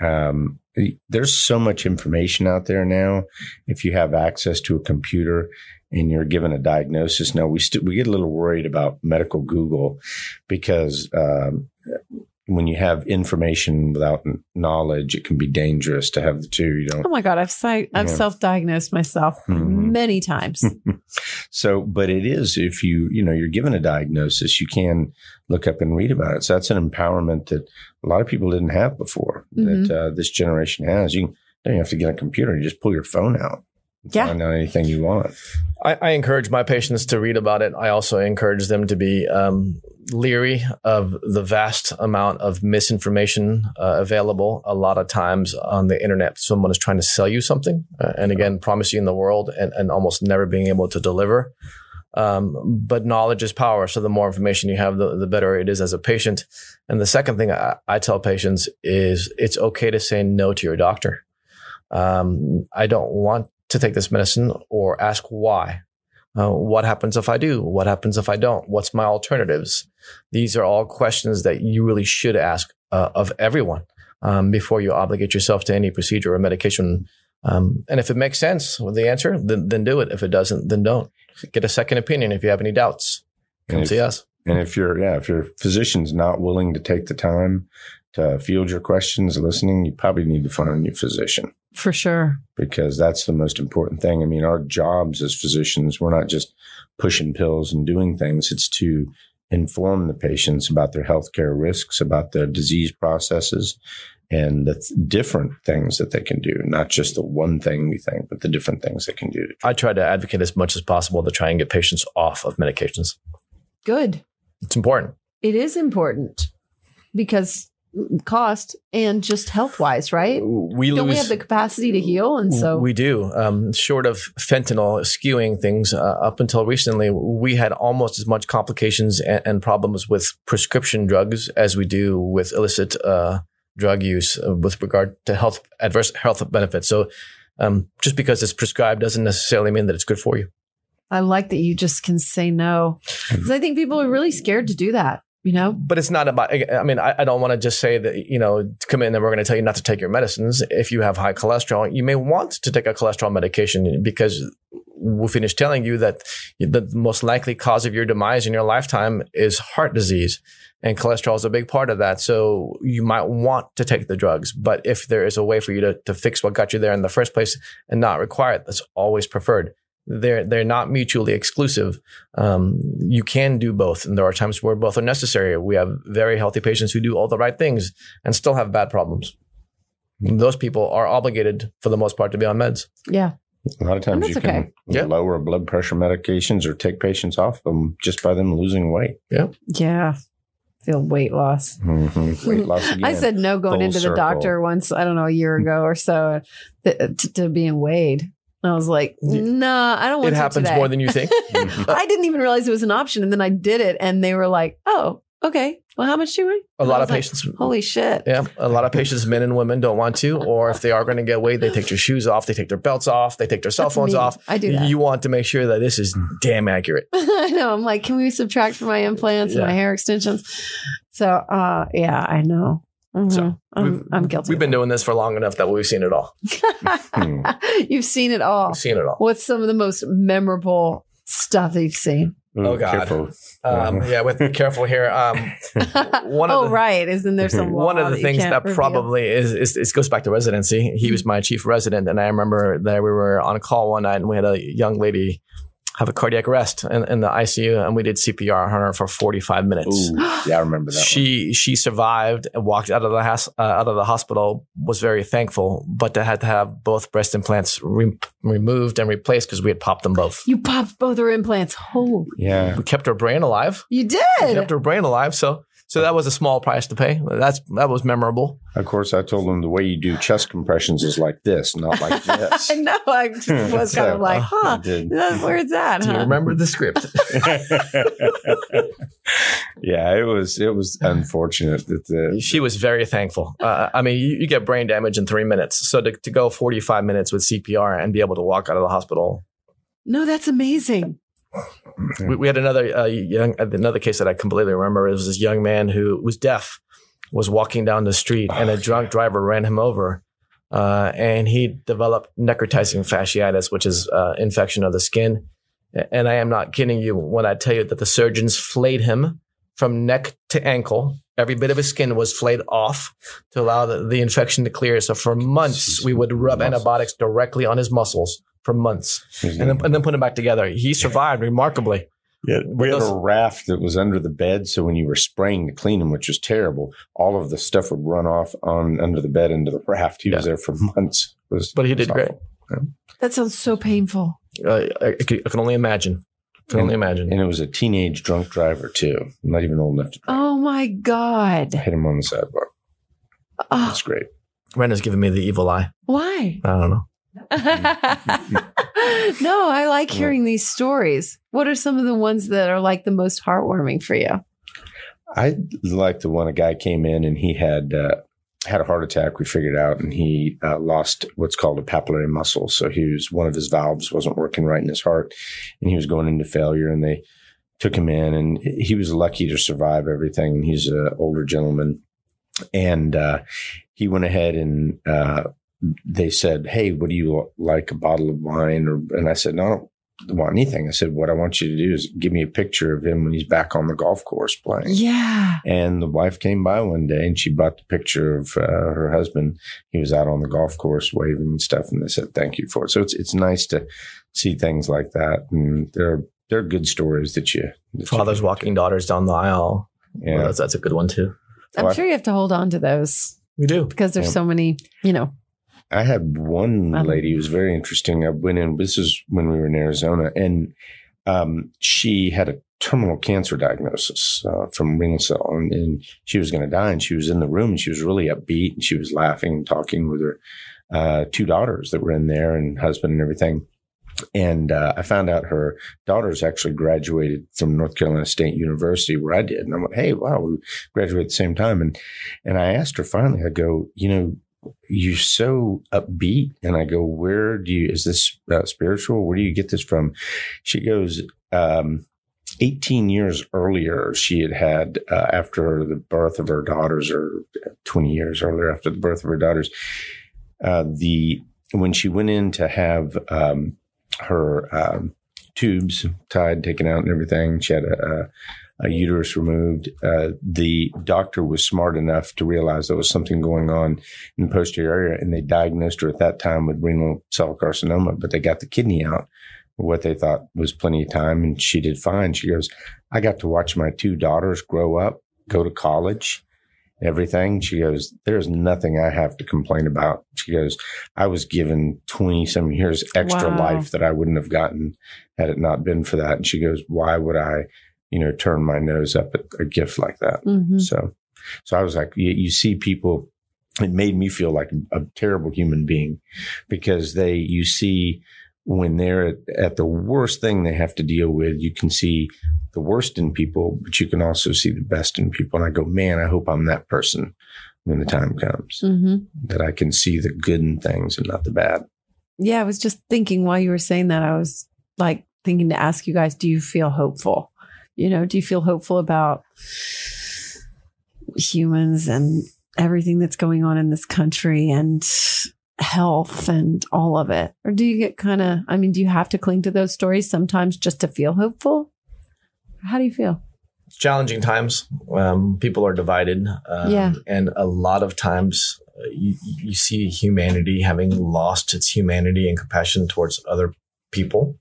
There's so much information out there now. If you have access to a computer and you're given a diagnosis, now we get a little worried about medical Google because when you have information without knowledge, it can be dangerous to have the two. You don't. Oh my God, I've self-diagnosed myself many times. So, but it is, if you're given a diagnosis, you can look up and read about it. So that's an empowerment that a lot of people didn't have before, that this generation has. You don't have to get a computer. You just pull your phone out. Find out anything you want. I encourage my patients to read about it. I also encourage them to be leery of the vast amount of misinformation available a lot of times on the internet. Someone is trying to sell you something and again, promising the world and almost never being able to deliver. But knowledge is power. So the more information you have, the better it is as a patient. And the second thing I tell patients is it's okay to say no to your doctor. I don't want to take this medicine, or ask why. What happens if I do? What happens if I don't? What's my alternatives? These are all questions that you really should ask of everyone before you obligate yourself to any procedure or medication. And if it makes sense with the answer, then do it. If it doesn't, then don't. Get a second opinion if you have any doubts. Come see us. And if your physician's not willing to take the time to field your questions, listening, you probably need to find a new physician. For sure. Because that's the most important thing. I mean, our jobs as physicians, we're not just pushing pills and doing things. It's to inform the patients about their healthcare risks, about the disease processes, and the different things that they can do, not just the one thing we think, but the different things they can do. I try to advocate as much as possible to try and get patients off of medications. Good. It's important. It is important because cost and just health wise, right? We have the capacity to heal. And so we do. Short of fentanyl skewing things up until recently, we had almost as much complications and problems with prescription drugs as we do with illicit drug use with regard to adverse health benefits. So just because it's prescribed doesn't necessarily mean that it's good for you. I like that you just can say no, because I think people are really scared to do that. But it's not about, I mean, I don't want to just say that, come in and we're going to tell you not to take your medicines. If you have high cholesterol, you may want to take a cholesterol medication because we'll finish telling you that the most likely cause of your demise in your lifetime is heart disease. And cholesterol is a big part of that. So you might want to take the drugs. But if there is a way for you to fix what got you there in the first place and not require it, that's always preferred. They're not mutually exclusive. You can do both. And there are times where both are necessary. We have very healthy patients who do all the right things and still have bad problems. Those people are obligated for the most part to be on meds. Yeah. A lot of times you can lower blood pressure medications or take patients off them just by them losing weight. Yeah. Yeah. Feel weight loss. Mm-hmm. Weight loss again. I said no going into the doctor once, I don't know, a year ago or so to being weighed. And I was like, nah, I don't want to. It happens today. More than you think. I didn't even realize it was an option. And then I did it. And they were like, oh, okay. Well, how much do you weigh? A lot of patients. Like, holy shit. Yeah. A lot of patients, men and women, don't want to. Or if they are going to get weighed, they take their shoes off. They take their belts off. They take their cell phones off. I do that. You want to make sure that this is damn accurate. I know. I'm like, can we subtract from my implants and my hair extensions? So, I know. Mm-hmm. So I'm guilty. We've been doing this for long enough that we've seen it all. You've seen it all. We've seen it all. What's some of the most memorable stuff that you've seen? Oh, God. With careful here. Isn't there some law? One of the things that reveal? Probably is it goes back to residency. He was my chief resident. And I remember that we were on a call one night and we had a young lady have a cardiac arrest in the ICU, and we did CPR on her for 45 minutes. Ooh, yeah, I remember that. She survived and walked out of the hospital. Was very thankful, but had to have both breast implants removed and replaced because we had popped them both. You popped both her implants. Holy! Yeah, we kept her brain alive. You did. We kept her brain alive. So that was a small price to pay. That was memorable. Of course, I told them the way you do chest compressions is like this, not like this. I know. I just was kind of like, where's that? Do you remember the script? Yeah, it was unfortunate that she was very thankful. You get brain damage in 3 minutes. So to go 45 minutes with CPR and be able to walk out of the hospital. No, that's amazing. We had another case that I completely remember. It was this young man who was deaf, was walking down the street and a drunk driver ran him over. And he developed necrotizing fasciitis, which is infection of the skin. And I am not kidding you when I tell you that the surgeons flayed him from neck to ankle. Every bit of his skin was flayed off to allow the infection to clear. So for months, we would rub antibiotics directly on his muscles for months and then put him back together. He survived remarkably. Yeah, we had a raft that was under the bed, so when you were spraying to clean him, which was terrible, all of the stuff would run off on under the bed into the raft. He was there for months. But he did great. Yeah. That sounds so painful. I can only imagine. And it was a teenage drunk driver, too. Not even old enough to drive. Oh, my God. Hit him on the sidebar. Oh. That's great. Rena's giving me the evil eye. Why? I don't know. No, I like hearing these stories. What are some of the ones that are like the most heartwarming for you? I like the one a guy came in and he had a heart attack. We figured out, and he lost what's called a papillary muscle. So one of his valves wasn't working right in his heart, and he was going into failure. And they took him in, and he was lucky to survive everything. He's an older gentleman, and he went ahead and. They said, hey, what do you like, a bottle of wine? And I said, no, I don't want anything. I said, what I want you to do is give me a picture of him when he's back on the golf course playing. Yeah. And the wife came by one day and she brought the picture of her husband. He was out on the golf course waving and stuff. And they said, thank you for it. So it's nice to see things like that. And they're good stories that you. Fathers walking daughters down the aisle. Yeah. Well, that's a good one too. I'm sure you have to hold on to those. We do. Because there's so many, I had one lady who was very interesting. I went in, this is when we were in Arizona, and she had a terminal cancer diagnosis from renal cell, and she was going to die, and she was in the room, and she was really upbeat, and she was laughing and talking with her two daughters that were in there and husband and everything. And I found out her daughters actually graduated from North Carolina State University, where I did. And I went, hey, wow, we graduated at the same time. And I asked her finally, I go, you're so upbeat. And I go, is this spiritual? Where do you get this from? She goes, 18 years earlier, she had after the birth of her daughters, or 20 years earlier after the birth of her daughters, when she went in to have her tubes tied, taken out and everything, she had a uterus removed. The doctor was smart enough to realize there was something going on in the posterior area, and they diagnosed her at that time with renal cell carcinoma, but they got the kidney out, what they thought was plenty of time, and she did fine. She goes, I got to watch my two daughters grow up, go to college, everything. She goes, there's nothing I have to complain about. She goes, I was given 20-some years extra life that I wouldn't have gotten had it not been for that. And she goes, why would I turn my nose up at a gift like that? Mm-hmm. So I was like, you see people, it made me feel like a terrible human being, because you see when they're at the worst thing they have to deal with, you can see the worst in people, but you can also see the best in people. And I go, man, I hope I'm that person when the time comes, that I can see the good in things and not the bad. Yeah. I was just thinking while you were saying that, I was like thinking to ask you guys, do you feel hopeful? Do you feel hopeful about humans and everything that's going on in this country and health and all of it? Or do you get do you have to cling to those stories sometimes just to feel hopeful? How do you feel? It's challenging times. People are divided. And a lot of times you see humanity having lost its humanity and compassion towards other people.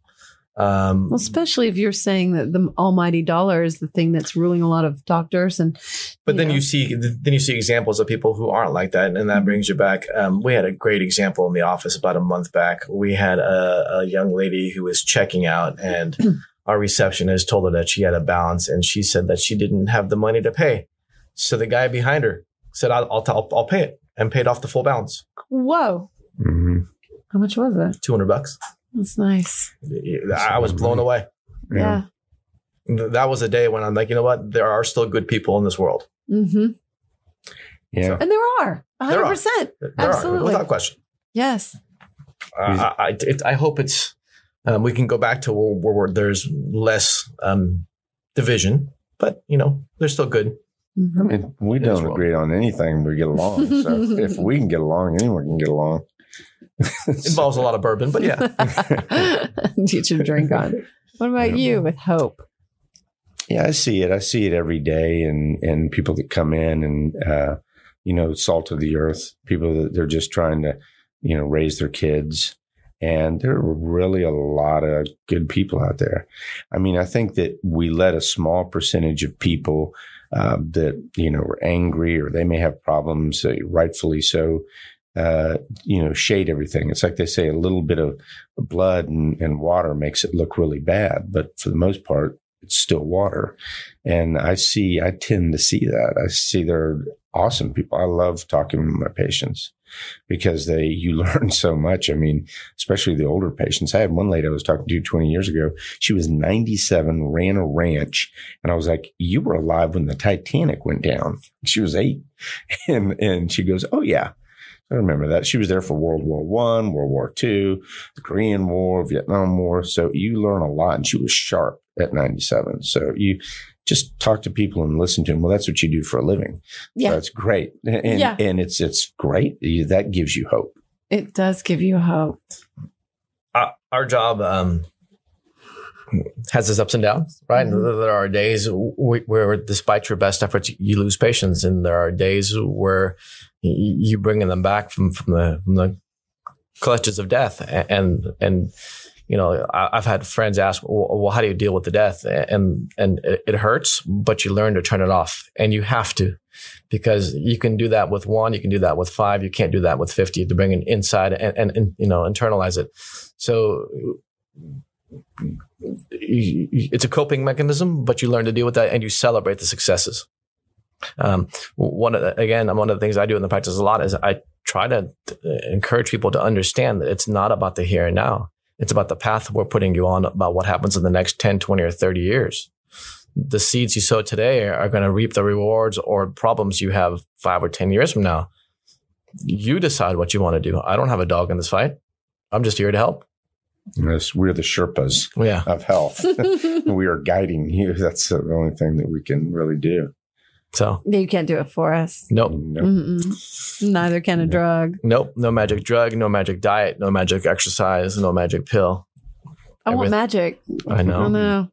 Especially if you're saying that the almighty dollar is the thing that's ruling a lot of doctors, but then you see examples of people who aren't like that, and that brings you back. We had a great example in the office about a month back. We had a young lady who was checking out, and our receptionist told her that she had a balance, and she said that she didn't have the money to pay. So the guy behind her said, "I'll pay it," and paid off the full balance. Whoa! Mm-hmm. How much was it? $200. That's nice. I was blown away. Yeah. That was a day when I'm like, you know what? There are still good people in this world. Mm-hmm. Yeah. So, and there are. 100%. Absolutely. Without question. Yes. I hope it's, we can go back to where there's less division, but, there's still good. I mean, we don't agree on anything. We get along. So if we can get along, anyone can get along. Involves a lot of bourbon, but yeah. Get your drink on. What about you with hope? Yeah, I see it. I see it every day, and people that come in and, you know, salt of the earth, people that they're just trying to, you know, raise their kids. And there are really a lot of good people out there. I mean, I think that we let a small percentage of people that, you know, are angry or they may have problems, rightfully so, you know, shade everything. It's like they say, a little bit of blood and water makes it look really bad. But for the most part, it's still water. And I tend to see that. I see there are awesome people. I love talking with my patients, because you learn so much. I mean, especially the older patients. I had one lady I was talking to 20 years ago. She was 97, ran a ranch. And I was like, you were alive when the Titanic went down. She was 8. And she goes, oh yeah, I remember that. She was there for World War I, World War II, the Korean War, Vietnam War. So you learn a lot. And she was sharp at 97. So you just talk to people and listen to them. Well, that's what you do for a living. Yeah. So it's great. And it's great. That gives you hope. It does give you hope. Our job has its ups and downs, right? Mm-hmm. There are days where despite your best efforts, you lose patients. And there are days where you bring them back from the clutches of death. And you know, I've had friends ask, well, how do you deal with the death? And it hurts, but you learn to turn it off. And you have to, because you can do that with 1, you can do that with 5, you can't do that with 50, to bring it inside and you know, internalize it. So it's a coping mechanism, but you learn to deal with that and you celebrate the successes. One of the things I do in the practice a lot is I try to encourage people to understand that it's not about the here and now. It's about the path we're putting you on, about what happens in the next 10, 20, or 30 years. The seeds you sow today are going to reap the rewards or problems you have 5 or 10 years from now. You decide what you want to do. I don't have a dog in this fight. I'm just here to help. Yes, we're the Sherpas of health. We are guiding you. That's the only thing that we can really do. So you can't do it for us. Nope. Neither can a drug. Nope. No magic drug, no magic diet, no magic exercise, no magic pill. I want magic. I know.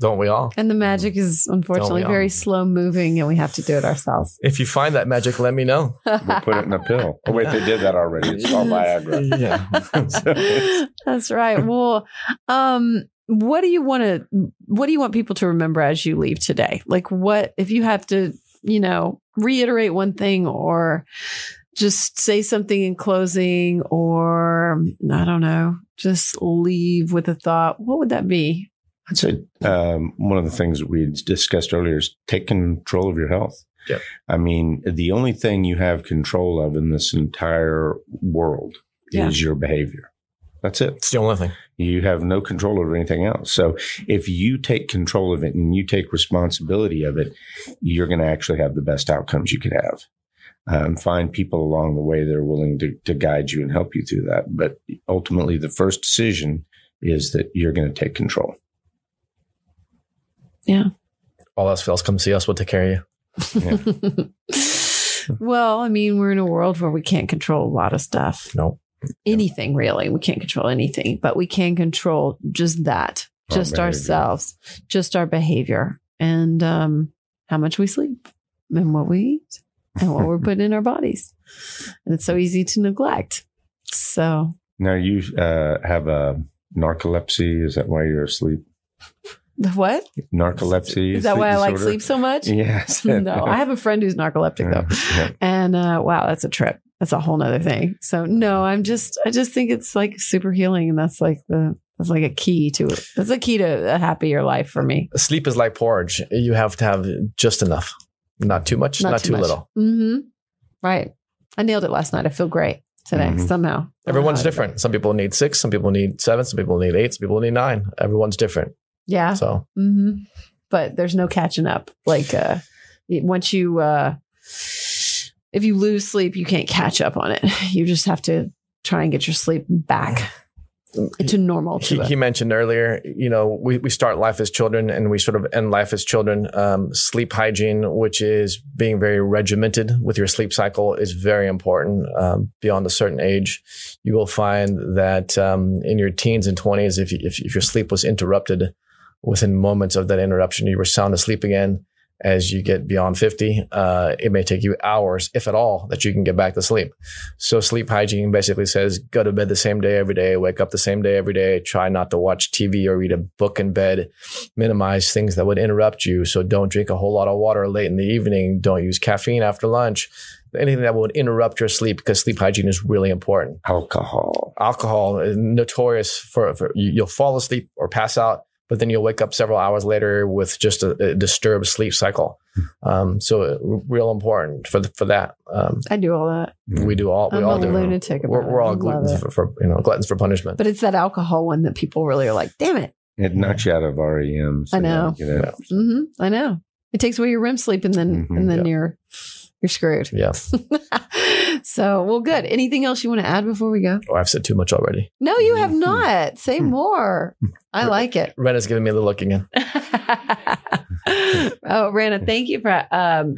Don't we all? And the magic is unfortunately very slow moving, and we have to do it ourselves. If you find that magic, let me know. We'll put it in a pill. Oh, wait, they did that already. It's all Viagra. Yeah. That's right. Well, what do you want people to remember as you leave today? Like, what if you have to, you know, reiterate one thing or just say something in closing, or I don't know, just leave with a thought, what would that be? I'd say one of the things that we discussed earlier is take control of your health. Yep. I mean, the only thing you have control of in this entire world is your behavior. That's it. It's the only thing. You have no control over anything else. So if you take control of it and you take responsibility of it, you're going to actually have the best outcomes you can have. Find people along the way that are willing to guide you and help you through that. But ultimately, the first decision is that you're going to take control. Yeah. All else fails, come see us. We'll take care of you. Yeah. Well, I mean, we're in a world where we can't control a lot of stuff. Nope. Anything really. We can't control anything, but we can control just that, just ourselves, just our behavior, and how much we sleep and what we eat and what we're putting in our bodies. And it's so easy to neglect. So now you have a narcolepsy. Is that why you're asleep? What? Narcolepsy. Is that why I like sleep so much? Yes. No, I have a friend who's narcoleptic though. Yeah. And wow, that's a trip. That's a whole nother thing. So no, I just think it's like super healing, and that's like a key to it. That's a key to a happier life for me. Sleep is like porridge. You have to have just enough, not too much, not too little. Mm-hmm. Right. I nailed it last night. I feel great today somehow. Everyone's different. Some people need 6, some people need 7, some people need 8, some people need 9. Everyone's different. Yeah. So, but there's no catching up. Like once you. If you lose sleep, you can't catch up on it. You just have to try and get your sleep back. to normal. He mentioned earlier, you know, we start life as children and we sort of end life as children. Sleep hygiene, which is being very regimented with your sleep cycle, is very important. Beyond a certain age, you will find that in your teens and 20s, if your sleep was interrupted, within moments of that interruption, you were sound asleep again. As you get beyond 50, it may take you hours, if at all, that you can get back to sleep. So sleep hygiene basically says go to bed the same day every day, wake up the same day every day, try not to watch TV or read a book in bed, minimize things that would interrupt you. So don't drink a whole lot of water late in the evening. Don't use caffeine after lunch. Anything that would interrupt your sleep, because sleep hygiene is really important. Alcohol is notorious for you'll fall asleep or pass out, but then you'll wake up several hours later with just a disturbed sleep cycle. So real important for that. I do all that. We do all. I'm all do. I'm a lunatic about it. We're all gluttons gluttons for punishment. But it's that alcohol one that people really are like, damn it. It knocks you out of REM. So I know. You know. Yeah. Mm-hmm. I know. It takes away your REM sleep and then you're screwed. Yeah. So, well, good. Anything else you want to add before we go? Oh, I've said too much already. No, you have not. Say more. I like it. Rana's giving me the look again. Oh, Rana, thank you for,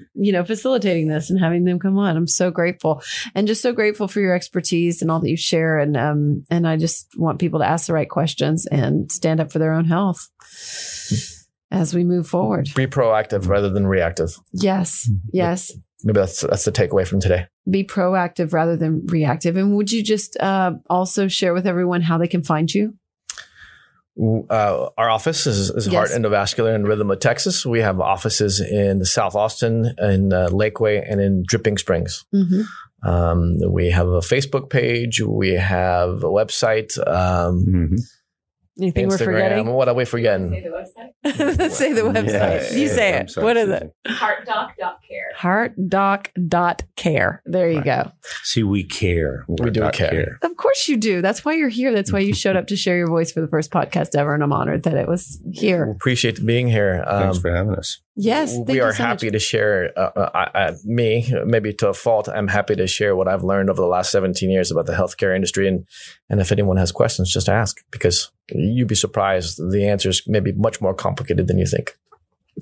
facilitating this and having them come on. I'm so grateful and just so grateful for your expertise and all that you share. And I just want people to ask the right questions and stand up for their own health. As we move forward, be proactive rather than reactive. Yes. Yes. Maybe that's the takeaway from today. Be proactive rather than reactive. And would you just also share with everyone how they can find you? Our office is Heart, Endovascular, and Rhythm of Texas. We have offices in South Austin, in Lakeway, and in Dripping Springs. Mm-hmm. We have a Facebook page. We have a website. Anything Instagram. We're forgetting? What are we forgetting? Say the website. Say the website. Yeah, you say it. What is it? Heartdoc.care. Heartdoc.care. There you go. See, we care. We do care. Of course you do. That's why you're here. That's why you showed up to share your voice for the first podcast ever. And I'm honored that it was here. We appreciate being here. Thanks for having us. Yes. We are happy to share. Me, maybe to a fault, I'm happy to share what I've learned over the last 17 years about the healthcare industry. And if anyone has questions, just ask, because you'd be surprised. The answers may be much more complicated than you think.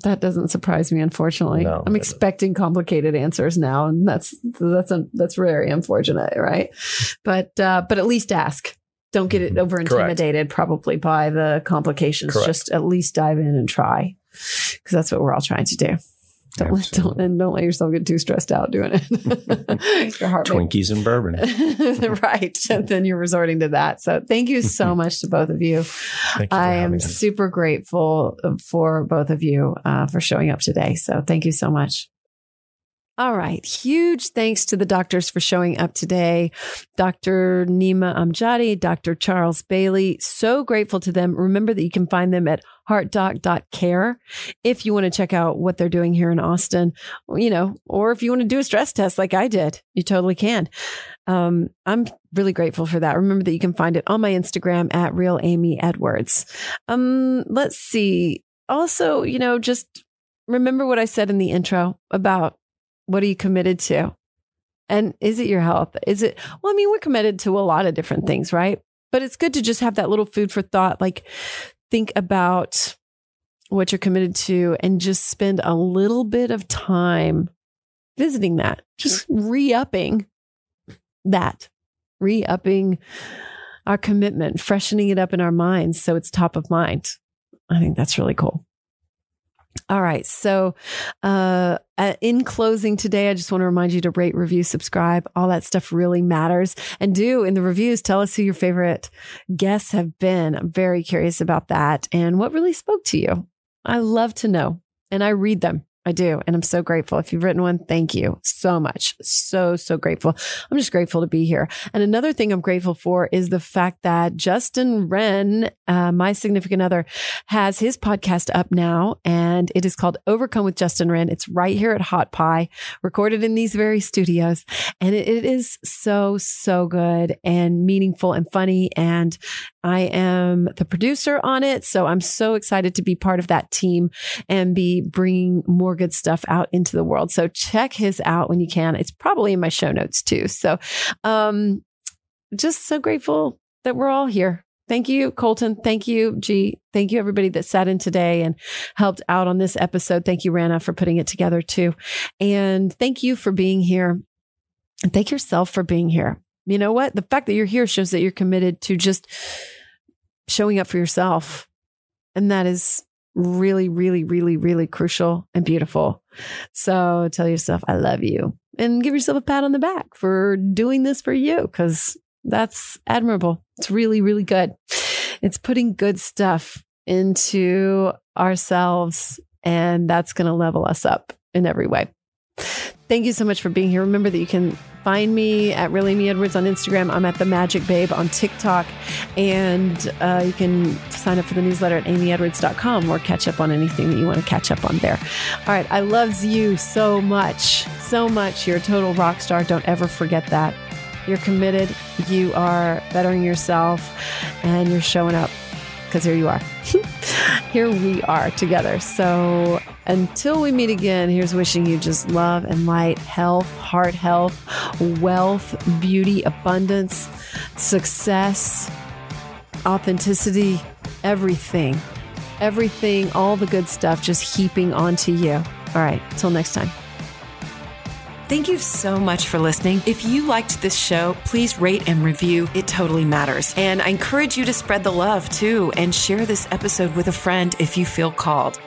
That doesn't surprise me, unfortunately. No, I'm expecting complicated answers now. And that's very unfortunate, right? But at least ask. Don't get it over intimidated probably by the complications. Correct. Just at least dive in and try. Because that's what we're all trying to do. Don't let yourself get too stressed out doing it. Your heart Twinkies and bourbon. Right. Then you're resorting to that. So thank you so much to both of you. I am super grateful for both of you for showing up today. So thank you so much. All right. Huge thanks to the doctors for showing up today. Dr. Nima Amjadi, Dr. Charles Bailey. So grateful to them. Remember that you can find them at heartdoc.care if you want to check out what they're doing here in Austin, or if you want to do a stress test like I did, you totally can. I'm really grateful for that. Remember that you can find it on my Instagram at Real Amy Edwards. Let's see. Also, just remember what I said in the intro about what are you committed to? And is it your health? We're committed to a lot of different things, right? But it's good to just have that little food for thought, like think about what you're committed to and just spend a little bit of time visiting that, just re-upping our commitment, freshening it up in our minds. So it's top of mind. I think that's really cool. All right. So in closing today, I just want to remind you to rate, review, subscribe. All that stuff really matters. And do in the reviews, tell us who your favorite guests have been. I'm very curious about that and what really spoke to you. I love to know, and I read them. I do. And I'm so grateful. If you've written one, thank you so much. So, so grateful. I'm just grateful to be here. And another thing I'm grateful for is the fact that Justin Wren, my significant other, has his podcast up now, and it is called Overcome with Justin Wren. It's right here at Hot Pie, recorded in these very studios. And it is so, so good and meaningful and funny. And I am the producer on it. So I'm so excited to be part of that team and be bringing more good stuff out into the world. So check his out when you can. It's probably in my show notes too. So just so grateful that we're all here. Thank you, Colton. Thank you, G. Thank you, everybody that sat in today and helped out on this episode. Thank you, Rana, for putting it together too. And thank you for being here. And thank yourself for being here. You know what? The fact that you're here shows that you're committed to just showing up for yourself. And that is really, really, really, really crucial and beautiful. So tell yourself, I love you, and give yourself a pat on the back for doing this for you, because that's admirable. It's really, really good. It's putting good stuff into ourselves, and that's going to level us up in every way. Thank you so much for being here. Remember that you can find me at Really Amy Edwards on Instagram. I'm at The Magic Babe on TikTok. And you can sign up for the newsletter at amyedwards.com or catch up on anything that you want to catch up on there. All right. I loves you so much, so much. You're a total rock star. Don't ever forget that. You're committed. You are bettering yourself, and you're showing up, because here you are. Here we are together. So until we meet again, here's wishing you just love and light, health, heart health, wealth, beauty, abundance, success, authenticity, everything, everything, all the good stuff just heaping onto you. All right. Till next time. Thank you so much for listening. If you liked this show, please rate and review. It totally matters. And I encourage you to spread the love too, and share this episode with a friend if you feel called.